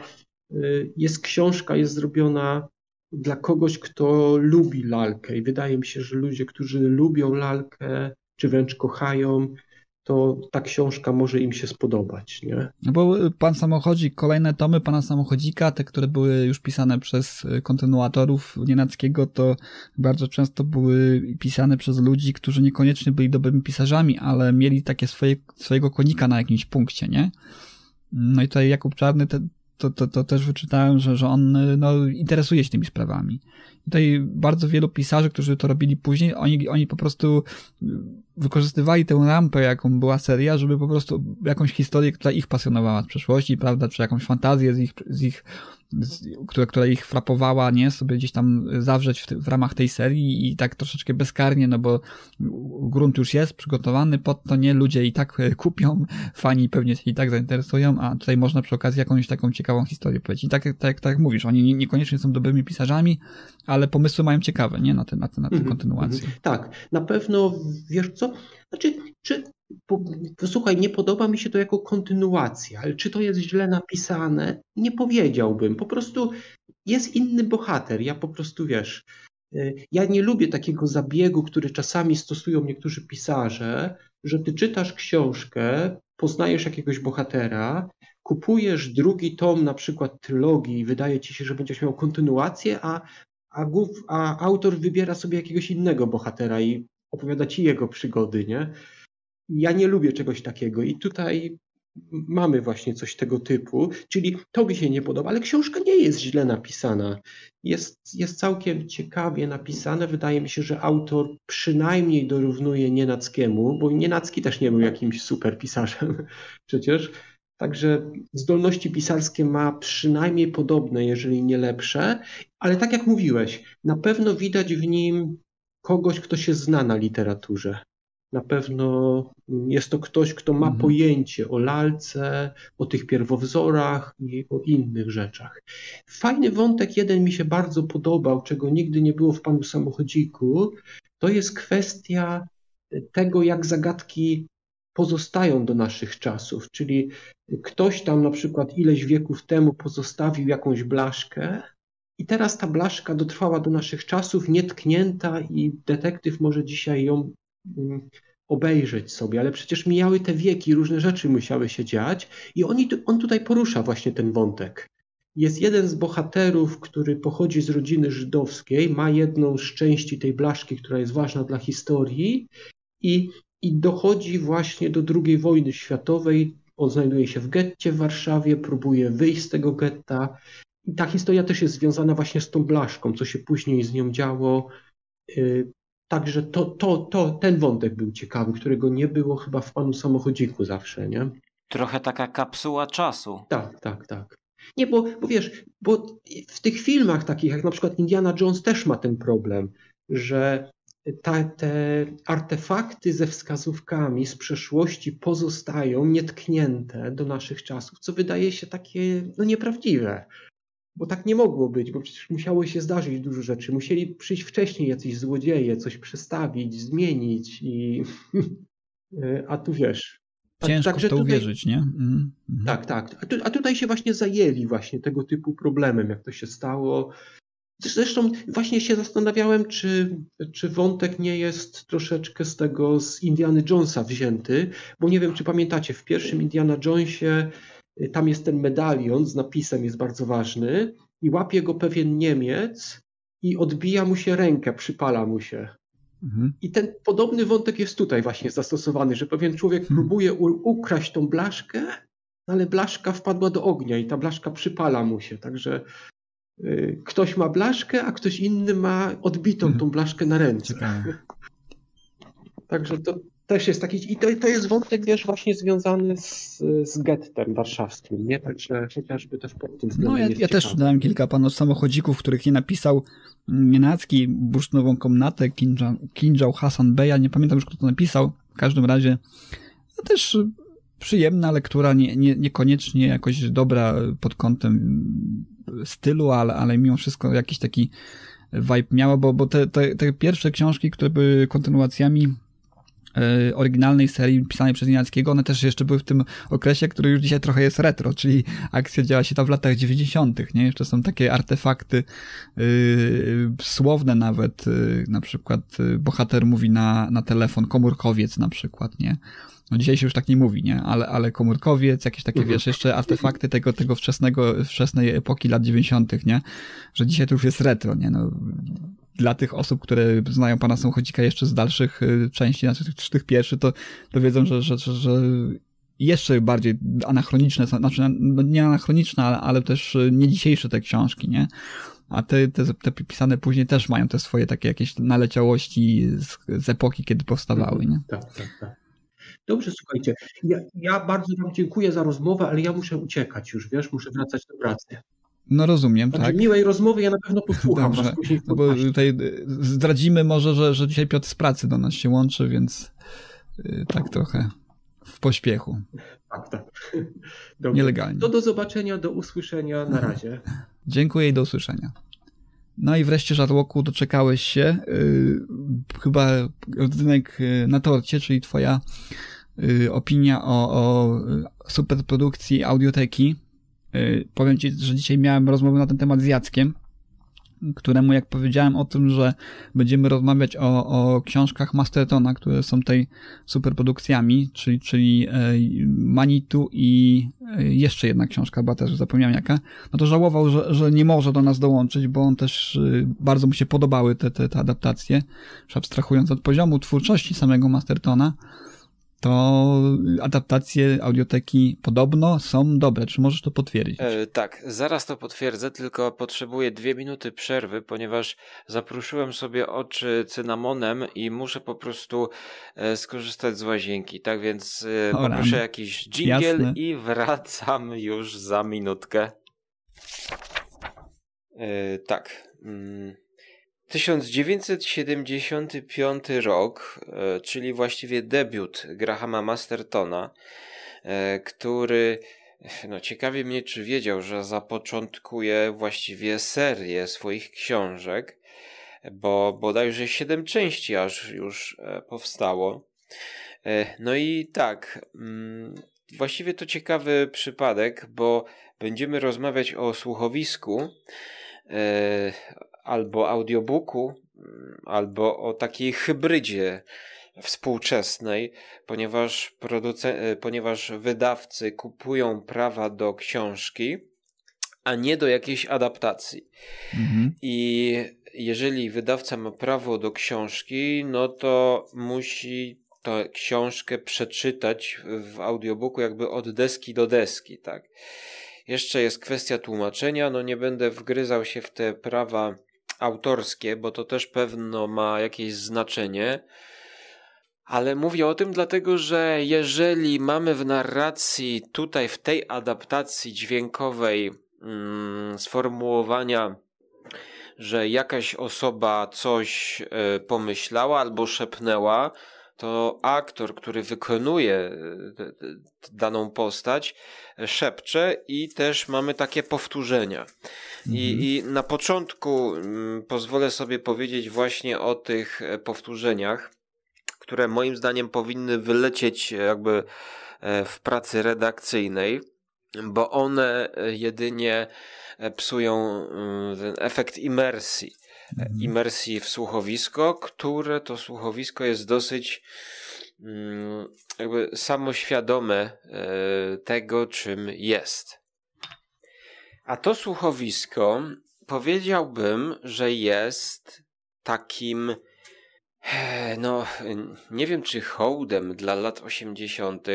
jest książka, jest zrobiona dla kogoś, kto lubi Lalkę i wydaje mi się, że ludzie, którzy lubią Lalkę, czy wręcz kochają, to ta książka może im się spodobać, nie? No bo Pan Samochodzik, kolejne tomy Pana Samochodzika, te, które były już pisane przez kontynuatorów Nienackiego, to bardzo często były pisane przez ludzi, którzy niekoniecznie byli dobrymi pisarzami, ale mieli takie swojego konika na jakimś punkcie, nie? No i tutaj Jakub Czarny to też wyczytałem, że on no, interesuje się tymi sprawami. Tutaj bardzo wielu pisarzy, którzy to robili później, oni po prostu wykorzystywali tę rampę, jaką była seria, żeby po prostu jakąś historię, która ich pasjonowała z przeszłości, prawda, czy jakąś fantazję która ich frapowała, nie, sobie gdzieś tam zawrzeć w ramach tej serii i tak troszeczkę bezkarnie, no bo grunt już jest przygotowany pod to, nie, ludzie i tak kupią, fani pewnie się i tak zainteresują, a tutaj można przy okazji jakąś taką ciekawą historię powiedzieć. I tak mówisz, oni niekoniecznie są dobrymi pisarzami, ale pomysły mają ciekawe, nie, na tę kontynuację. Tak, na pewno, wiesz co, znaczy, słuchaj, nie podoba mi się to jako kontynuacja, ale czy to jest źle napisane? Nie powiedziałbym, po prostu jest inny bohater, ja po prostu, wiesz, ja nie lubię takiego zabiegu, który czasami stosują niektórzy pisarze, że ty czytasz książkę, poznajesz jakiegoś bohatera, kupujesz drugi tom na przykład trylogii i wydaje ci się, że będziesz miał kontynuację, a autor wybiera sobie jakiegoś innego bohatera i opowiada ci jego przygody, nie? Ja nie lubię czegoś takiego i tutaj mamy właśnie coś tego typu, czyli to mi się nie podoba, ale książka nie jest źle napisana. Jest całkiem ciekawie napisana. Wydaje mi się, że autor przynajmniej dorównuje Nienackiemu, bo Nienacki też nie był jakimś super pisarzem przecież. Także zdolności pisarskie ma przynajmniej podobne, jeżeli nie lepsze, ale tak jak mówiłeś, na pewno widać w nim kogoś, kto się zna na literaturze. Na pewno jest to ktoś, kto ma pojęcie o Lalce, o tych pierwowzorach i o innych rzeczach. Fajny wątek jeden mi się bardzo podobał, czego nigdy nie było w Panu Samochodziku. To jest kwestia tego, jak zagadki pozostają do naszych czasów. Czyli ktoś tam na przykład ileś wieków temu pozostawił jakąś blaszkę i teraz ta blaszka dotrwała do naszych czasów, nietknięta i detektyw może dzisiaj ją obejrzeć sobie, ale przecież mijały te wieki, różne rzeczy musiały się dziać i on tutaj porusza właśnie ten wątek. Jest jeden z bohaterów, który pochodzi z rodziny żydowskiej, ma jedną z części tej blaszki, która jest ważna dla historii i dochodzi właśnie do II wojny światowej. On znajduje się w getcie w Warszawie, próbuje wyjść z tego getta i ta historia też jest związana właśnie z tą blaszką, co się później z nią działo. Także ten wątek był ciekawy, którego nie było chyba w Panu Samochodziku zawsze, nie? Trochę taka kapsuła czasu. Tak. Nie, bo wiesz, bo w tych filmach takich jak na przykład Indiana Jones też ma ten problem, że te artefakty ze wskazówkami z przeszłości pozostają nietknięte do naszych czasów, co wydaje się takie no, nieprawdziwe. Bo tak nie mogło być, bo przecież musiało się zdarzyć dużo rzeczy. Musieli przyjść wcześniej jacyś złodzieje, coś przestawić, zmienić i... A tu wiesz... Ciężko w to uwierzyć, tutaj... nie? Mhm. Tak. A tutaj się właśnie zajęli właśnie tego typu problemem, jak to się stało. Zresztą właśnie się zastanawiałem, czy wątek nie jest troszeczkę z tego, z Indiana Jonesa wzięty, bo nie wiem, czy pamiętacie, w pierwszym Indiana Jonesie tam jest ten medalion z napisem, jest bardzo ważny i łapie go pewien Niemiec i odbija mu się rękę, przypala mu się. Mhm. I ten podobny wątek jest tutaj właśnie zastosowany, że pewien człowiek próbuje ukraść tą blaszkę, ale blaszka wpadła do ognia i ta blaszka przypala mu się, także... Ktoś ma blaszkę, a ktoś inny ma odbitą tą blaszkę na ręce. Także to też jest taki... I to jest wątek, wiesz, właśnie związany z gettem warszawskim, nie? Także chociażby też pod tym względem. No ja też dałem kilka panów samochodzików, których nie napisał Nienacki, Bursztynową komnatę, Kinżał Hasan Beja, nie pamiętam już, kto to napisał. W każdym razie no też przyjemna lektura, niekoniecznie jakoś dobra pod kątem stylu, ale mimo wszystko jakiś taki vibe miała, bo te pierwsze książki, które były kontynuacjami oryginalnej serii pisanej przez Nienackiego, one też jeszcze były w tym okresie, który już dzisiaj trochę jest retro, czyli akcja działa się tam w latach 90., nie? Jeszcze są takie artefakty słowne nawet, na przykład bohater mówi na telefon, komórkowiec na przykład, nie? No dzisiaj się już tak nie mówi, nie? Ale komórkowiec, jakieś takie, wiesz, jeszcze artefakty tego wczesnej epoki lat 90., nie? Że dzisiaj to już jest retro, nie? No, dla tych osób, które znają pana Samochodzika jeszcze z dalszych części, znaczy tych pierwszych, to wiedzą, że jeszcze bardziej anachroniczne, znaczy nie anachroniczne, ale też nie dzisiejsze te książki, nie? A te pisane później też mają te swoje takie jakieś naleciałości z epoki, kiedy powstawały, nie? Tak. Dobrze, słuchajcie, ja bardzo wam dziękuję za rozmowę, ale ja muszę uciekać już, wiesz, muszę wracać do pracy. No rozumiem, tak. Znaczy, miłej rozmowy, ja na pewno posłucham. Dobrze. Was później. No bo tutaj zdradzimy może, że dzisiaj Piotr z pracy do nas się łączy, więc tak trochę w pośpiechu. Tak. Dobrze. Nielegalnie. To do zobaczenia, do usłyszenia, na razie. Dziękuję i do usłyszenia. No i wreszcie, Żarłoku, doczekałeś się, chyba rodzynek na torcie, czyli twoja opinia o superprodukcji Audioteki. Powiem ci, że dzisiaj miałem rozmowę na ten temat z Jackiem, któremu jak powiedziałem o tym, że będziemy rozmawiać o książkach Mastertona, które są tej superprodukcjami, czyli Manitou i jeszcze jedna książka, bo też zapomniałem jaka, no to żałował, że nie może do nas dołączyć, bo on też bardzo mu się podobały te adaptacje, już abstrahując od poziomu twórczości samego Mastertona, to adaptacje Audioteki podobno są dobre. Czy możesz to potwierdzić? Tak, zaraz to potwierdzę, tylko potrzebuję 2 minuty przerwy, ponieważ zapruszyłem sobie oczy cynamonem i muszę po prostu skorzystać z łazienki. Tak więc poproszę jakiś dżingiel i wracam już za minutkę. Tak. 1975 rok, czyli właściwie debiut Grahama Mastertona, który, no ciekawi mnie, czy wiedział, że zapoczątkuje właściwie serię swoich książek, bo bodajże 7 części aż już powstało. No i tak, właściwie to ciekawy przypadek, bo będziemy rozmawiać o słuchowisku, albo audiobooku, albo o takiej hybrydzie współczesnej, ponieważ wydawcy kupują prawa do książki, a nie do jakiejś adaptacji. Mhm. I jeżeli wydawca ma prawo do książki, no to musi tę książkę przeczytać w audiobooku jakby od deski do deski, tak? Jeszcze jest kwestia tłumaczenia, no nie będę wgryzał się w te prawa autorskie, bo to też pewno ma jakieś znaczenie, ale mówię o tym dlatego, że jeżeli mamy w narracji tutaj w tej adaptacji dźwiękowej sformułowania, że jakaś osoba coś pomyślała albo szepnęła, to aktor, który wykonuje daną postać, szepcze i też mamy takie powtórzenia. I na początku pozwolę sobie powiedzieć właśnie o tych powtórzeniach, które moim zdaniem powinny wylecieć jakby w pracy redakcyjnej, bo one jedynie psują ten efekt imersji. Imersji w słuchowisko, które to słuchowisko jest dosyć jakby samoświadome tego, czym jest. A to słuchowisko, powiedziałbym, że jest takim, no nie wiem czy hołdem dla lat 80.,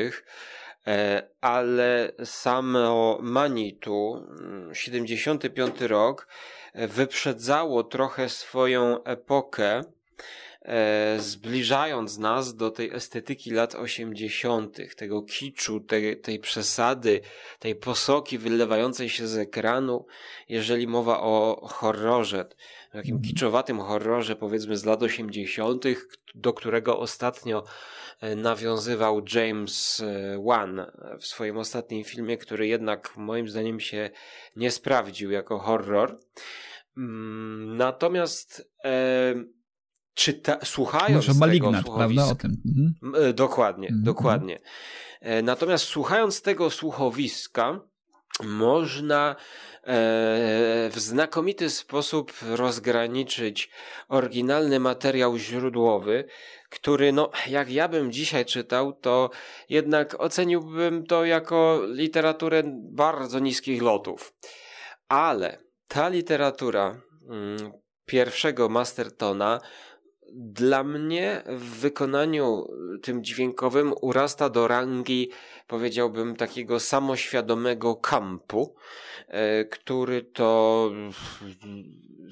ale samo Manitou, 75 rok, wyprzedzało trochę swoją epokę, zbliżając nas do tej estetyki lat 80., tego kiczu, tej przesady, tej posoki wylewającej się z ekranu, jeżeli mowa o horrorze, takim kiczowatym horrorze, powiedzmy z lat 80., do którego ostatnio nawiązywał James Wan w swoim ostatnim filmie, który jednak moim zdaniem się nie sprawdził jako horror. Natomiast słuchając tego Malignant, słuchowiska, prawda? O tym. Dokładnie, dokładnie. Natomiast słuchając tego słuchowiska można w znakomity sposób rozgraniczyć oryginalny materiał źródłowy, który, no, jak ja bym dzisiaj czytał, to jednak oceniłbym to jako literaturę bardzo niskich lotów. Ale ta literatura pierwszego Mastertona dla mnie w wykonaniu tym dźwiękowym urasta do rangi, powiedziałbym, takiego samoświadomego kampu,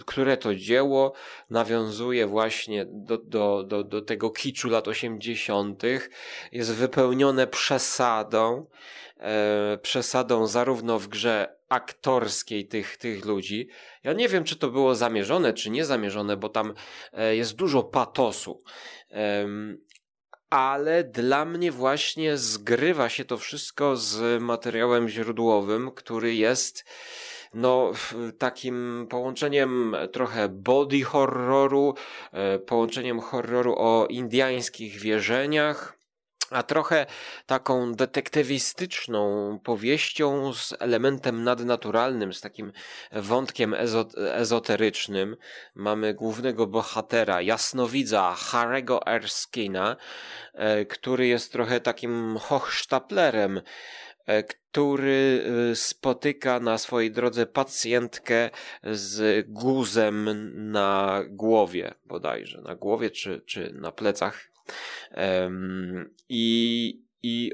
które to dzieło nawiązuje właśnie do tego kiczu lat 80., jest wypełnione przesadą zarówno w grze aktorskiej tych ludzi. Ja nie wiem, czy to było zamierzone, czy niezamierzone, bo tam jest dużo patosu. Ale dla mnie właśnie zgrywa się to wszystko z materiałem źródłowym, który jest no takim połączeniem trochę body horroru, połączeniem horroru o indyjskich wierzeniach, a trochę taką detektywistyczną powieścią z elementem nadnaturalnym, z takim wątkiem ezoterycznym. Mamy głównego bohatera, jasnowidza Harry'ego Erskina, który jest trochę takim hochsztaplerem, który spotyka na swojej drodze pacjentkę z guzem na głowie, bodajże, na głowie czy na plecach. I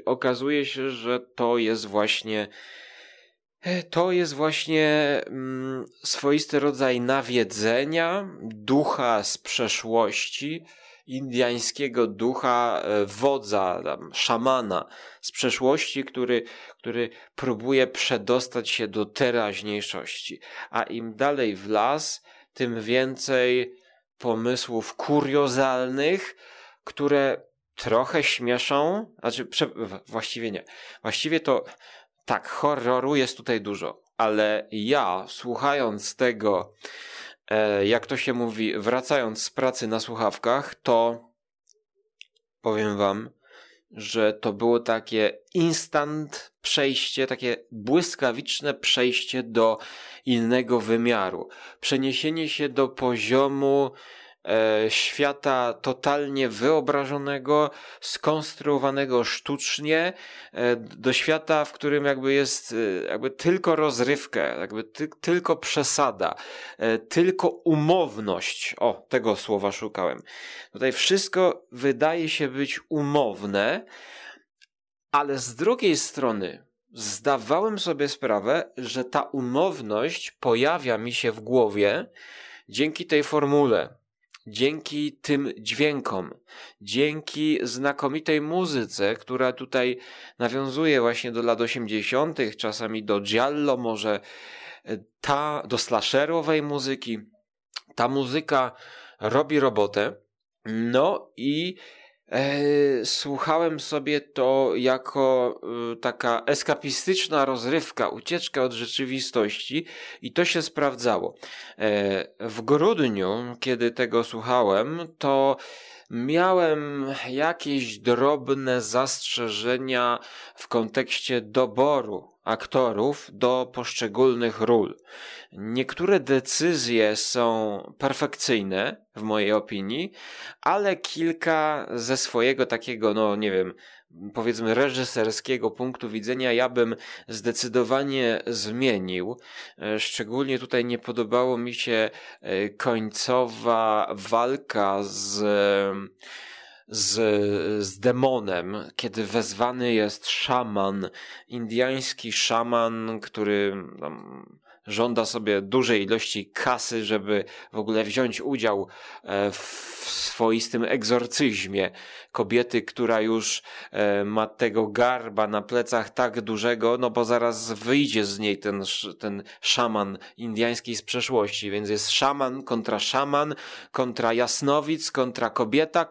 okazuje się, że to jest właśnie swoisty rodzaj nawiedzenia ducha z przeszłości, indyjskiego ducha, wodza, szamana z przeszłości, który próbuje przedostać się do teraźniejszości. A im dalej w las, tym więcej pomysłów kuriozalnych, które trochę śmieszą, znaczy właściwie nie. Właściwie to tak, horroru jest tutaj dużo, ale ja słuchając tego, jak to się mówi, wracając z pracy na słuchawkach, to powiem wam, że to było takie instant przejście, takie błyskawiczne przejście do innego wymiaru. Przeniesienie się do poziomu świata totalnie wyobrażonego, skonstruowanego sztucznie, do świata, w którym jakby jest tylko rozrywkę, tylko przesada, tylko umowność. O, tego słowa szukałem. Tutaj wszystko wydaje się być umowne, ale z drugiej strony zdawałem sobie sprawę, że ta umowność pojawia mi się w głowie dzięki tej formule. Dzięki tym dźwiękom, dzięki znakomitej muzyce, która tutaj nawiązuje właśnie do lat 80., czasami do giallo może, ta do slasherowej muzyki, ta muzyka robi robotę. No i słuchałem sobie to jako taka eskapistyczna rozrywka, ucieczka od rzeczywistości i to się sprawdzało. W grudniu, kiedy tego słuchałem, to miałem jakieś drobne zastrzeżenia w kontekście doboru aktorów do poszczególnych ról. Niektóre decyzje są perfekcyjne, w mojej opinii, ale kilka ze swojego takiego, no nie wiem, powiedzmy reżyserskiego punktu widzenia ja bym zdecydowanie zmienił. Szczególnie tutaj nie podobało mi się końcowa walka z demonem, kiedy wezwany jest szaman, indyjski szaman, który żąda sobie dużej ilości kasy, żeby w ogóle wziąć udział w swoistym egzorcyzmie kobiety, która już ma tego garba na plecach tak dużego, no bo zaraz wyjdzie z niej ten szaman indyjski z przeszłości, więc jest szaman, kontra jasnowidz, kontra kobieta,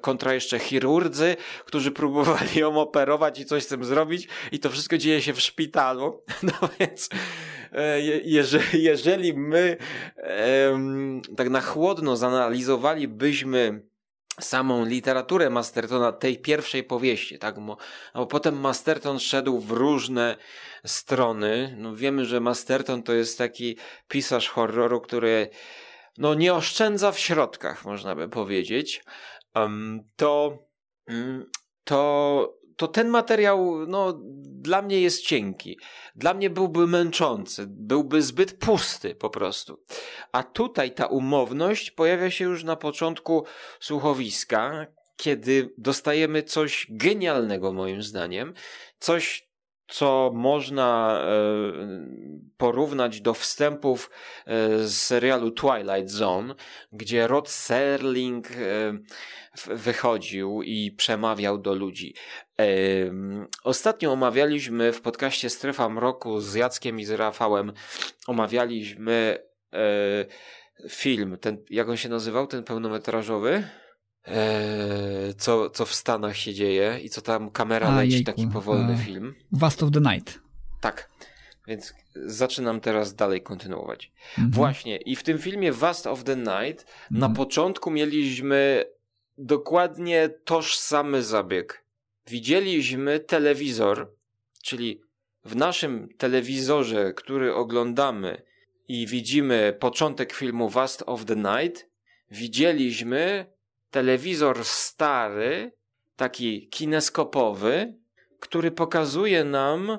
kontra jeszcze chirurdzy, którzy próbowali ją operować i coś z tym zrobić i to wszystko dzieje się w szpitalu, no więc... Jeżeli my tak na chłodno zanalizowalibyśmy samą literaturę Mastertona, tej pierwszej powieści, tak? Bo potem Masterton szedł w różne strony. No wiemy, że Masterton to jest taki pisarz horroru, który no nie oszczędza w środkach, można by powiedzieć. To ten materiał no, dla mnie jest cienki. Dla mnie byłby męczący, byłby zbyt pusty po prostu. A tutaj ta umowność pojawia się już na początku słuchowiska, kiedy dostajemy coś genialnego moim zdaniem, coś co można porównać do wstępów z serialu Twilight Zone, gdzie Rod Serling wychodził i przemawiał do ludzi. Ostatnio omawialiśmy w podcaście Strefa Mroku z Jackiem i z Rafałem, omawialiśmy film, ten, jak on się nazywał, ten pełnometrażowy? Co w Stanach się dzieje i co tam kamera leci, jejku, taki powolny film. Vast of the Night. Tak, więc zaczynam teraz dalej kontynuować. Mm-hmm. Właśnie i w tym filmie Vast of the Night na początku mieliśmy dokładnie tożsamy zabieg. Widzieliśmy telewizor, czyli w naszym telewizorze, który oglądamy i widzimy początek filmu Vast of the Night, widzieliśmy telewizor stary, taki kineskopowy, który pokazuje nam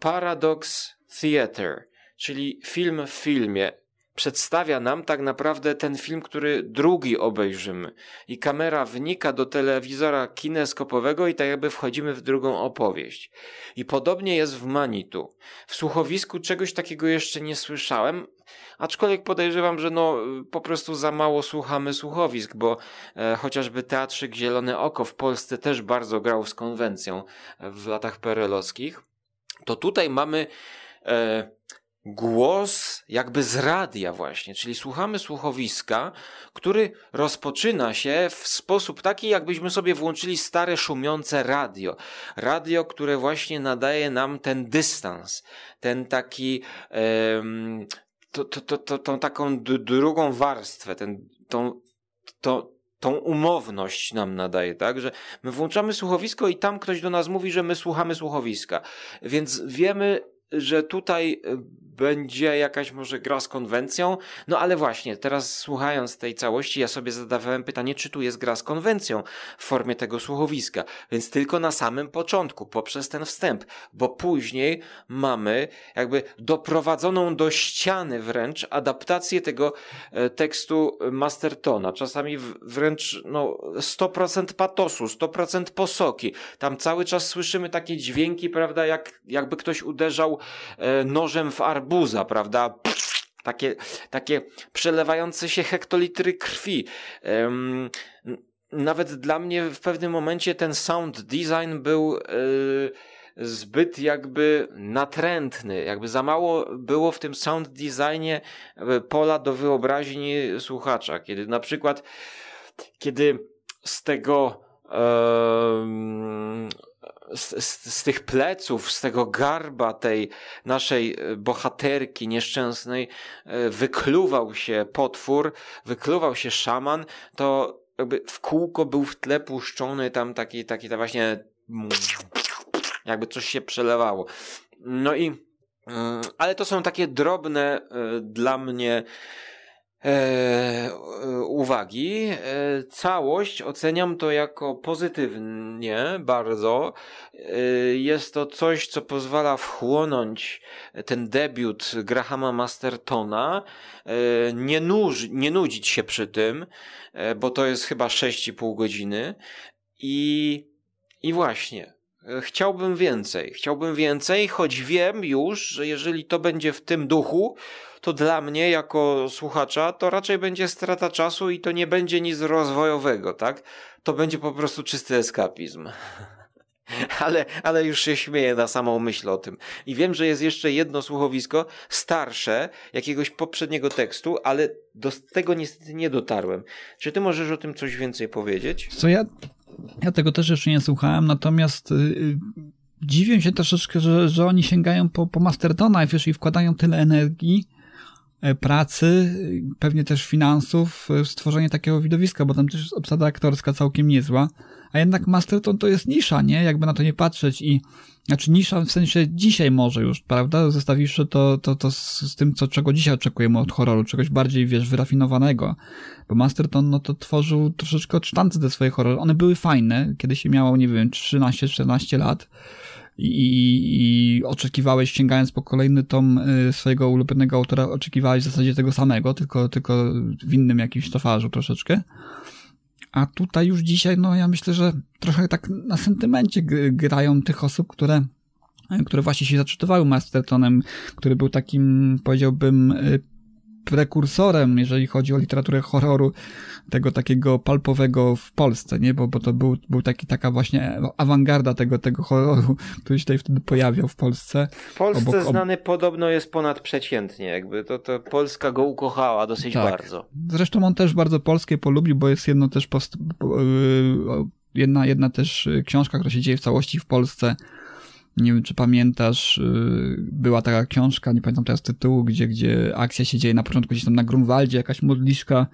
Paradox Theater, czyli film w filmie. Przedstawia nam tak naprawdę ten film, który drugi obejrzymy. I kamera wnika do telewizora kineskopowego i tak jakby wchodzimy w drugą opowieść. I podobnie jest w Manitou. W słuchowisku czegoś takiego jeszcze nie słyszałem, aczkolwiek podejrzewam, że no po prostu za mało słuchamy słuchowisk, bo chociażby Teatrzyk Zielone Oko w Polsce też bardzo grał z konwencją w latach PRL-owskich. To tutaj mamy... głos jakby z radia właśnie, czyli słuchamy słuchowiska, który rozpoczyna się w sposób taki, jakbyśmy sobie włączyli stare szumiące radio. Radio, które właśnie nadaje nam ten dystans, ten taki, tą taką drugą warstwę, tą umowność nam nadaje, tak? Że my włączamy słuchowisko i tam ktoś do nas mówi, że my słuchamy słuchowiska. Więc wiemy, że tutaj będzie jakaś może gra z konwencją, no ale właśnie, teraz słuchając tej całości, ja sobie zadawałem pytanie, czy tu jest gra z konwencją w formie tego słuchowiska, więc tylko na samym początku, poprzez ten wstęp, bo później mamy jakby doprowadzoną do ściany wręcz adaptację tego tekstu Mastertona, czasami wręcz no 100% patosu, 100% posoki, tam cały czas słyszymy takie dźwięki, prawda, jakby ktoś uderzał nożem w arbuza, prawda? Takie przelewające się hektolitry krwi. Nawet dla mnie w pewnym momencie ten sound design był zbyt jakby natrętny, jakby za mało było w tym sound designie pola do wyobraźni słuchacza. Kiedy na przykład, kiedy z tego z tych pleców, z tego garba tej naszej bohaterki nieszczęsnej wykluwał się potwór, wykluwał się szaman, to jakby w kółko był w tle puszczony tam taki ta właśnie jakby coś się przelewało. No i ale to są takie drobne dla mnie uwagi. Całość oceniam to jako pozytywnie bardzo. Jest to coś, co pozwala wchłonąć ten debiut Grahama Mastertona, nie nudzić się przy tym, bo to jest chyba 6,5 godziny i właśnie chciałbym więcej, choć wiem już, że jeżeli to będzie w tym duchu, to dla mnie jako słuchacza to raczej będzie strata czasu i to nie będzie nic rozwojowego, tak? To będzie po prostu czysty eskapizm. Ale już się śmieję na samą myśl o tym. I wiem, że jest jeszcze jedno słuchowisko starsze, jakiegoś poprzedniego tekstu, ale do tego niestety nie dotarłem. Czy ty możesz o tym coś więcej powiedzieć? Co ja tego też jeszcze nie słuchałem, natomiast dziwię się troszeczkę, że oni sięgają po Mastertona, wiesz, i wkładają tyle energii, pracy, pewnie też finansów w stworzenie takiego widowiska, bo tam też jest obsada aktorska całkiem niezła, a jednak Masterton to jest nisza, nie? Jakby na to nie patrzeć i, znaczy nisza w sensie dzisiaj może już, prawda? Zestawiwszy to z tym, czego dzisiaj oczekujemy od horroru, czegoś bardziej, wiesz, wyrafinowanego, bo Masterton, no to tworzył troszeczkę odsztance te swoje horrory, one były fajne, kiedy się miało, nie wiem, 13-14 lat, I oczekiwałeś, sięgając po kolejny tom swojego ulubionego autora, oczekiwałeś w zasadzie tego samego, tylko w innym jakimś tofarzu troszeczkę. A tutaj już dzisiaj, no ja myślę, że trochę tak na sentymencie grają tych osób, które właśnie się zaczytywały Mastertonem, który był takim, powiedziałbym, prekursorem, jeżeli chodzi o literaturę horroru, tego takiego palpowego w Polsce, nie? Bo to był taka właśnie awangarda tego horroru, który się tutaj wtedy pojawiał w Polsce. W Polsce znany podobno jest ponadprzeciętnie, jakby to Polska go ukochała dosyć bardzo. Zresztą on też bardzo polskie polubił, bo jest jedno też jedna też książka, która się dzieje w całości w Polsce. Nie wiem, czy pamiętasz, była taka książka, nie pamiętam teraz tytułu, gdzie akcja się dzieje na początku gdzieś tam na Grunwaldzie, jakaś modliszka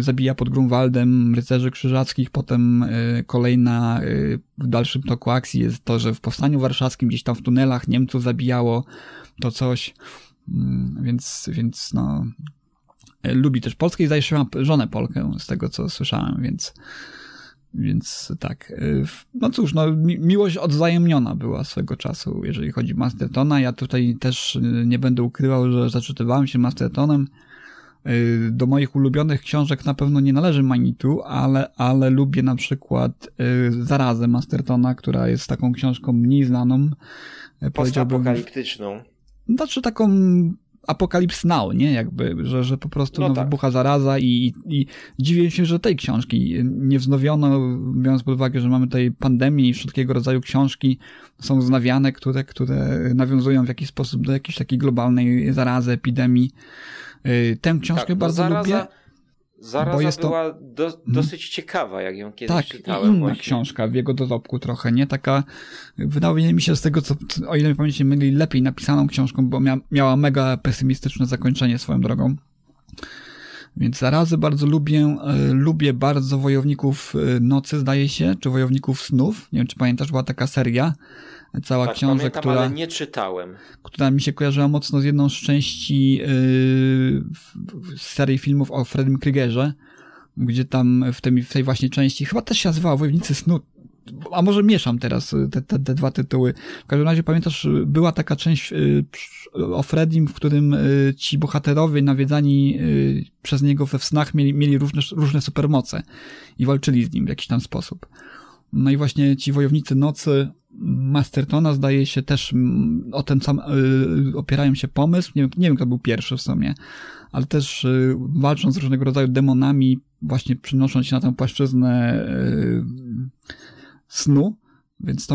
zabija pod Grunwaldem rycerzy krzyżackich, potem kolejna w dalszym toku akcji jest to, że w Powstaniu Warszawskim gdzieś tam w tunelach Niemców zabijało to coś, więc no lubi też Polskę i zdaje się ma żonę Polkę z tego, co słyszałem, Więc tak, no cóż, no miłość odwzajemniona była swego czasu, jeżeli chodzi o Mastertona. Ja tutaj też nie będę ukrywał, że zaczytywałem się Mastertonem. Do moich ulubionych książek na pewno nie należy Manitou, ale lubię na przykład Zarazę Mastertona, która jest taką książką mniej znaną. Postapokaliptyczną. Znaczy taką Apokalips Now, nie? Jakby, że po prostu no tak. Wybucha zaraza i dziwię się, że tej książki nie wznowiono, biorąc pod uwagę, że mamy tutaj pandemię i wszelkiego rodzaju książki są wznawiane, które nawiązują w jakiś sposób do jakiejś takiej globalnej zarazy, epidemii. Tę książkę tak, bardzo lubię. Zaraza była dosyć ciekawa, jak ją kiedyś czytałem. Tak, inna właśnie książka w jego dorobku trochę, nie? Taka, wydaje mi się z tego, co, o ile mi pamięć nie myli, lepiej napisaną książką, bo miała mega pesymistyczne zakończenie swoją drogą. Więc Zarazę bardzo lubię. Lubię bardzo Wojowników Nocy, zdaje się, czy Wojowników Snów. Nie wiem, czy pamiętasz, była taka seria. Cała tak, książka, pamiętam, która, ale nie czytałem. Która mi się kojarzyła mocno z jedną z części z serii filmów o Fredrym Kruegerze, gdzie tam w tej właśnie części, chyba też się nazywała Wojownicy Snu, a może mieszam teraz te dwa tytuły. W każdym razie pamiętasz, była taka część o Fredim, w którym ci bohaterowie nawiedzani przez niego we snach mieli różne supermoce i walczyli z nim w jakiś tam sposób. No i właśnie ci Wojownicy Nocy Mastertona, zdaje się, też o ten sam opierają się pomysł. Nie wiem, kto był pierwszy w sumie, ale też walczą z różnego rodzaju demonami, właśnie przynosząc się na tę płaszczyznę snu. Więc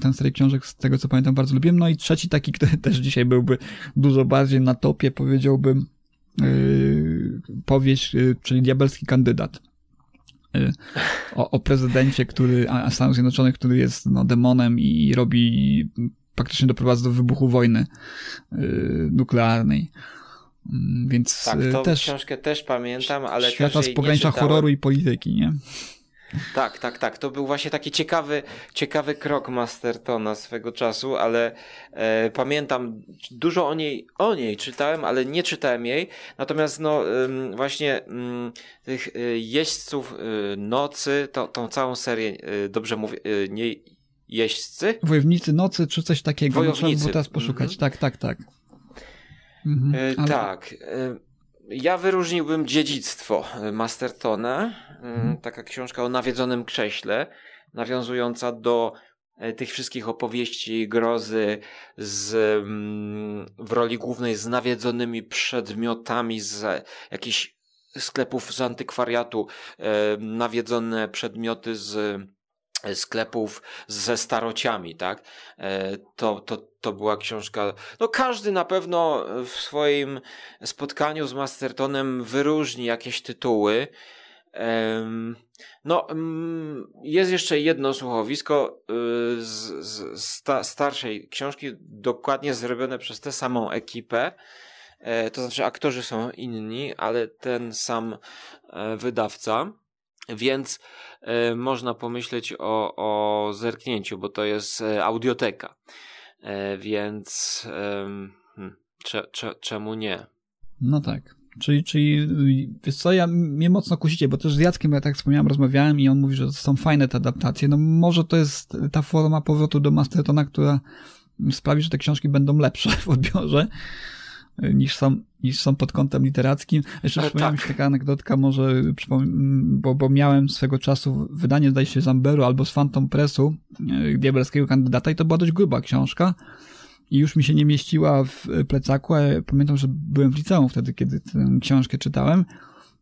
ten serię książek, z tego co pamiętam, bardzo lubiłem. No i trzeci taki, który też dzisiaj byłby dużo bardziej na topie, powiedziałbym, powieść, czyli Diabelski kandydat. O prezydencie, który Stanów Zjednoczonych, który jest no, demonem i robi, praktycznie doprowadza do wybuchu wojny nuklearnej. Więc tak, tą książkę też pamiętam, ale świata też z pogranicza horroru i polityki, nie? Tak. To był właśnie taki ciekawy krok Mastertona swego czasu, ale pamiętam, dużo o niej czytałem, ale nie czytałem jej. Natomiast tych jeźdźców nocy, tą całą serię, dobrze mówię, nie jeźdźcy? Wojownicy nocy czy coś takiego. Wojownicy. Trzeba teraz poszukać. Mm-hmm. Tak. Mhm, ale... Tak. Ja wyróżniłbym Dziedzictwo Mastertona. Mhm. Taka książka o nawiedzonym krześle, nawiązująca do tych wszystkich opowieści grozy w roli głównej z nawiedzonymi przedmiotami z jakichś sklepów z antykwariatu, nawiedzone przedmioty z sklepów ze starociami, tak? To była książka. No każdy na pewno w swoim spotkaniu z Mastertonem wyróżni jakieś tytuły. No, jest jeszcze jedno słuchowisko z starszej książki, dokładnie zrobione przez tę samą ekipę. To znaczy aktorzy są inni, ale ten sam wydawca. Więc można pomyśleć o zerknięciu, bo to jest audioteka. Więc czemu nie? No tak. Czyli wiesz co, mnie mocno kusicie, bo też z Jackiem, ja tak wspomniałem, rozmawiałem i on mówi, że są fajne te adaptacje. No może to jest ta forma powrotu do Mastertona, która sprawi, że te książki będą lepsze w odbiorze niż są pod kątem literackim. Jeszcze przypomniała mi się taka anegdotka, może bo miałem swego czasu wydanie, zdaje się, z Amberu albo z Phantom Pressu Diabelskiego kandydata i to była dość gruba książka i już mi się nie mieściła w plecaku, a ja pamiętam, że byłem w liceum wtedy, kiedy tę książkę czytałem.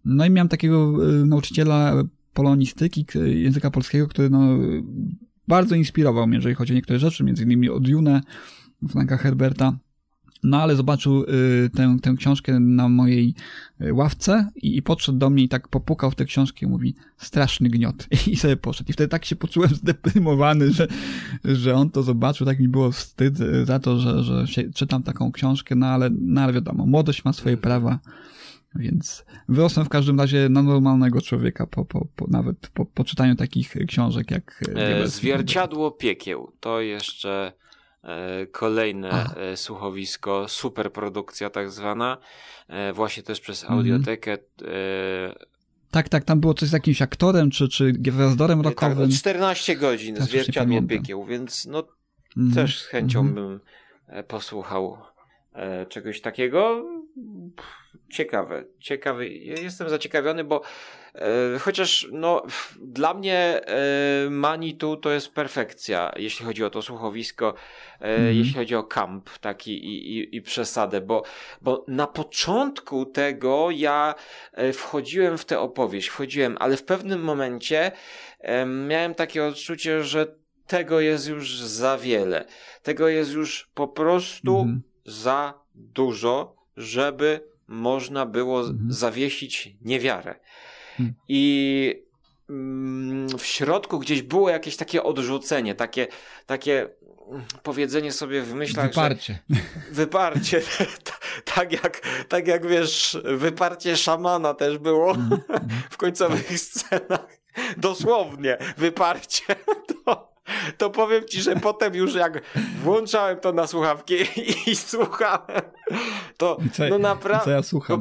No i miałem takiego nauczyciela polonistyki, języka polskiego, który bardzo inspirował mnie, jeżeli chodzi o niektóre rzeczy, między innymi o Dune, Franka Herberta. No ale zobaczył tę książkę na mojej ławce i podszedł do mnie i tak popukał w tę książkę i mówi: straszny gniot. I sobie poszedł. I wtedy tak się poczułem zdeprymowany, że on to zobaczył. Tak mi było wstyd za to, że czytam taką książkę, no ale wiadomo, młodość ma swoje prawa, więc wyrosłem w każdym razie na normalnego człowieka po czytaniu takich książek jak... Zwierciadło piekieł. To jeszcze... Kolejne słuchowisko, superprodukcja tak zwana, właśnie też przez Audiotekę. Tak, tam było coś z jakimś aktorem, czy gwiazdorem rockowym. Tak, 14 godzin Zwierciadło piekieł, więc też z chęcią bym posłuchał czegoś takiego. Ciekawe. Jestem zaciekawiony, bo chociaż dla mnie Manitou to jest perfekcja, jeśli chodzi o to słuchowisko, jeśli chodzi o kamp taki i przesadę, bo na początku tego ja wchodziłem w tę opowieść, ale w pewnym momencie miałem takie odczucie, że tego jest już za wiele. Tego jest już po prostu za dużo, żeby można było zawiesić niewiarę. I w środku gdzieś było jakieś takie odrzucenie, takie powiedzenie sobie w myślach, wyparcie. tak jak wiesz, wyparcie szamana też było w końcowych scenach. Dosłownie wyparcie. To powiem ci, że potem już jak włączałem to na słuchawki i słuchałem, to naprawdę ja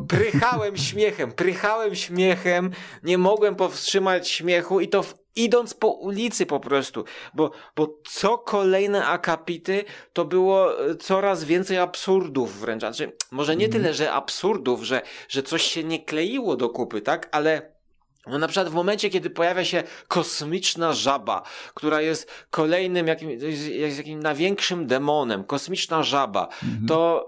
prychałem śmiechem, nie mogłem powstrzymać śmiechu i to idąc po ulicy po prostu, bo co kolejne akapity to było coraz więcej absurdów wręcz, znaczy, może nie tyle, że absurdów, że coś się nie kleiło do kupy, tak, ale... No na przykład w momencie, kiedy pojawia się kosmiczna żaba, która jest kolejnym jakimś największym demonem, kosmiczna żaba, to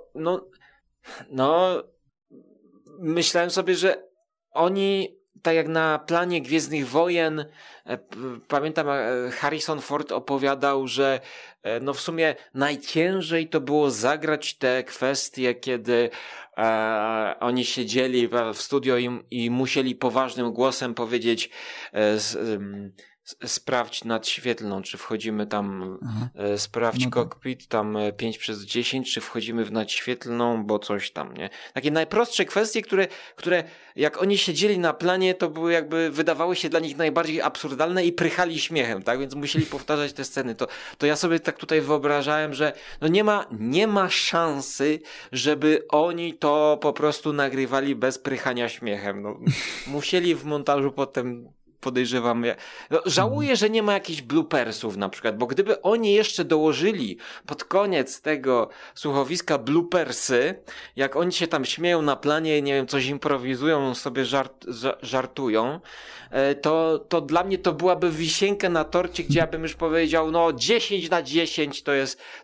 myślałem sobie, że oni tak jak na planie Gwiezdnych Wojen, pamiętam, Harrison Ford opowiadał, że no w sumie najciężej to było zagrać te kwestie, kiedy oni siedzieli w studio i musieli poważnym głosem powiedzieć sprawdź nadświetlną, czy wchodzimy tam, sprawdź kokpit, tam 5/10, czy wchodzimy w nadświetlną, bo coś tam, nie? Takie najprostsze kwestie, które jak oni siedzieli na planie, to były jakby, wydawały się dla nich najbardziej absurdalne i prychali śmiechem, tak? Więc musieli powtarzać te sceny. To ja sobie tak tutaj wyobrażałem, że no nie ma szansy, żeby oni to po prostu nagrywali bez prychania śmiechem. No, musieli w montażu potem, podejrzewam, no, żałuję, że nie ma jakichś bloopersów na przykład, bo gdyby oni jeszcze dołożyli pod koniec tego słuchowiska bloopersy, jak oni się tam śmieją na planie, nie wiem, coś improwizują, sobie żartują, to dla mnie to byłaby wisienka na torcie, gdzie ja bym już powiedział, no 10/10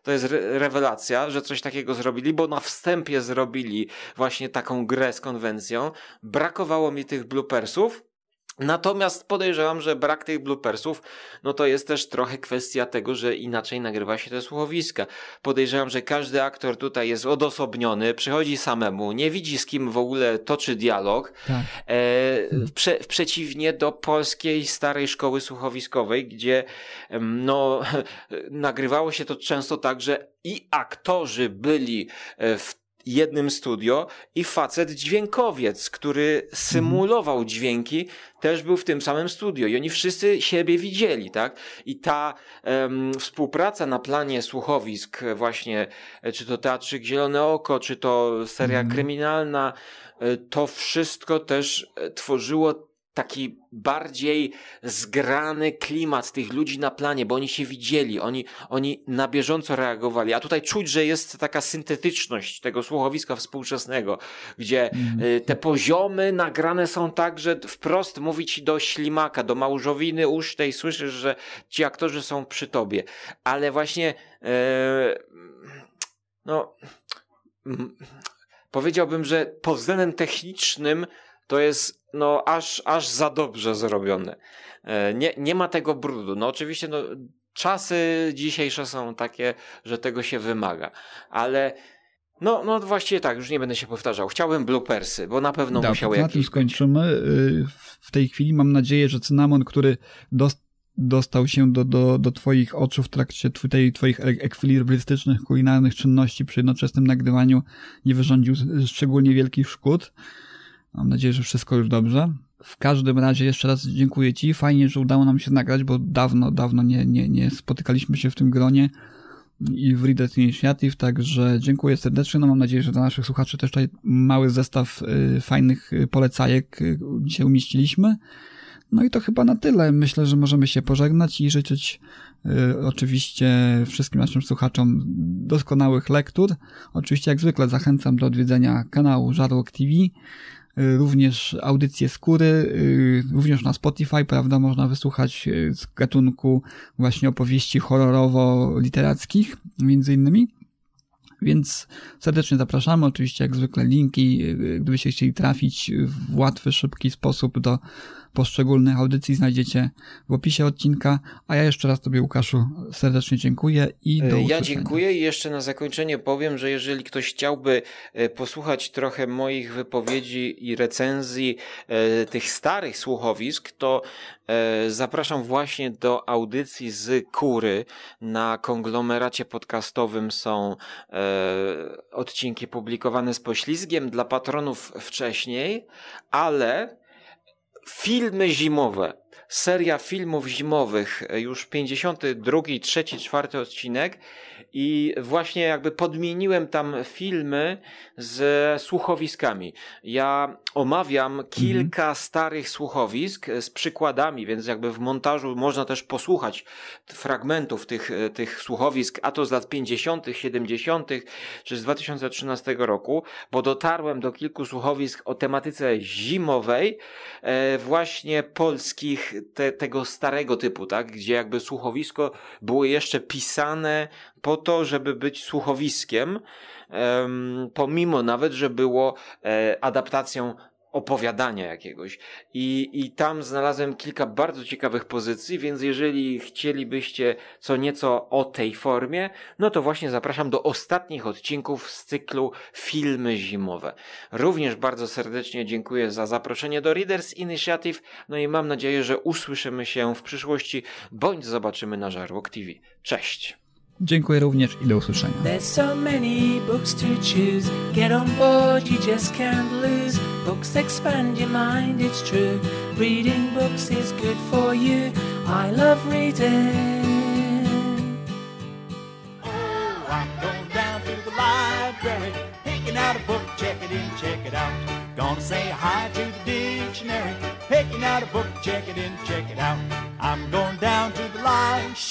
to jest rewelacja, że coś takiego zrobili, bo na wstępie zrobili właśnie taką grę z konwencją. Brakowało mi tych bloopersów. Natomiast podejrzewam, że brak tych bloopersów, no to jest też trochę kwestia tego, że inaczej nagrywa się te słuchowiska. Podejrzewam, że każdy aktor tutaj jest odosobniony, przychodzi samemu, nie widzi, z kim w ogóle toczy dialog. Tak. Przeciwnie do polskiej starej szkoły słuchowiskowej, gdzie no, nagrywało się to często tak, że i aktorzy byli w jednym studio i facet dźwiękowiec, który symulował dźwięki, też był w tym samym studio i oni wszyscy siebie widzieli, tak? I ta współpraca na planie słuchowisk właśnie, czy to Teatrzyk Zielone Oko, czy to seria kryminalna, to wszystko też tworzyło taki bardziej zgrany klimat tych ludzi na planie, bo oni się widzieli, oni na bieżąco reagowali, a tutaj czuć, że jest taka syntetyczność tego słuchowiska współczesnego, gdzie te poziomy nagrane są tak, że wprost mówi ci do ślimaka, do małżowiny usztej, słyszysz, że ci aktorzy są przy tobie, ale właśnie powiedziałbym, że pod względem technicznym to jest no aż za dobrze zrobione. Nie ma tego brudu. No oczywiście no, czasy dzisiejsze są takie, że tego się wymaga. Ale no właściwie tak, już nie będę się powtarzał. Chciałbym bloopersy, bo na pewno musiały jakieś... Na tym skończymy. W tej chwili mam nadzieję, że cynamon, który dostał się do twoich oczu w trakcie twoich ekwilibrystycznych, kulinarnych czynności przy jednoczesnym nagrywaniu, nie wyrządził szczególnie wielkich szkód. Mam nadzieję, że wszystko już dobrze. W każdym razie jeszcze raz dziękuję ci. Fajnie, że udało nam się nagrać, bo dawno nie spotykaliśmy się w tym gronie i w Reader's Initiative, także dziękuję serdecznie. No, mam nadzieję, że dla naszych słuchaczy też tutaj mały zestaw fajnych polecajek dzisiaj umieściliśmy. No i to chyba na tyle. Myślę, że możemy się pożegnać i życzyć oczywiście wszystkim naszym słuchaczom doskonałych lektur. Oczywiście jak zwykle zachęcam do odwiedzenia kanału Żarłok TV. Również audycje Skóry, również na Spotify, prawda, można wysłuchać z gatunku właśnie opowieści horrorowo-literackich, między innymi. Więc serdecznie zapraszamy, oczywiście jak zwykle linki, gdybyście chcieli trafić w łatwy, szybki sposób do poszczególnych audycji, znajdziecie w opisie odcinka, a ja jeszcze raz tobie, Łukaszu, serdecznie dziękuję i do usłyszenia. Ja dziękuję i jeszcze na zakończenie powiem, że jeżeli ktoś chciałby posłuchać trochę moich wypowiedzi i recenzji tych starych słuchowisk, to zapraszam właśnie do audycji z Kury. Na konglomeracie podcastowym są odcinki publikowane z poślizgiem dla patronów wcześniej, ale filmy zimowe, seria filmów zimowych, już 52, 3, 4 odcinek i właśnie jakby podmieniłem tam filmy z słuchowiskami. Ja omawiam kilka starych słuchowisk z przykładami, więc jakby w montażu można też posłuchać fragmentów tych słuchowisk, a to z lat 50., 70., czy z 2013 roku, bo dotarłem do kilku słuchowisk o tematyce zimowej, właśnie polskich, tego starego typu, tak? Gdzie jakby słuchowisko było jeszcze pisane po to, żeby być słuchowiskiem, pomimo nawet, że było adaptacją opowiadania jakiegoś. I tam znalazłem kilka bardzo ciekawych pozycji, więc jeżeli chcielibyście co nieco o tej formie, no to właśnie zapraszam do ostatnich odcinków z cyklu Filmy Zimowe. Również bardzo serdecznie dziękuję za zaproszenie do Reader's Initiative, no i mam nadzieję, że usłyszymy się w przyszłości, bądź zobaczymy na Żarłok TV. Cześć! Dziękuję również i do usłyszenia. There's so many books to choose. Get on board, you just can't lose. Books expand your mind, it's true. Reading books is good for you. I love reading. Oh, I'm going down to the library, picking out a book, check it in, check it out. Gonna say hi to the dictionary, picking out a book, check it in, check it out. I'm going down to the library.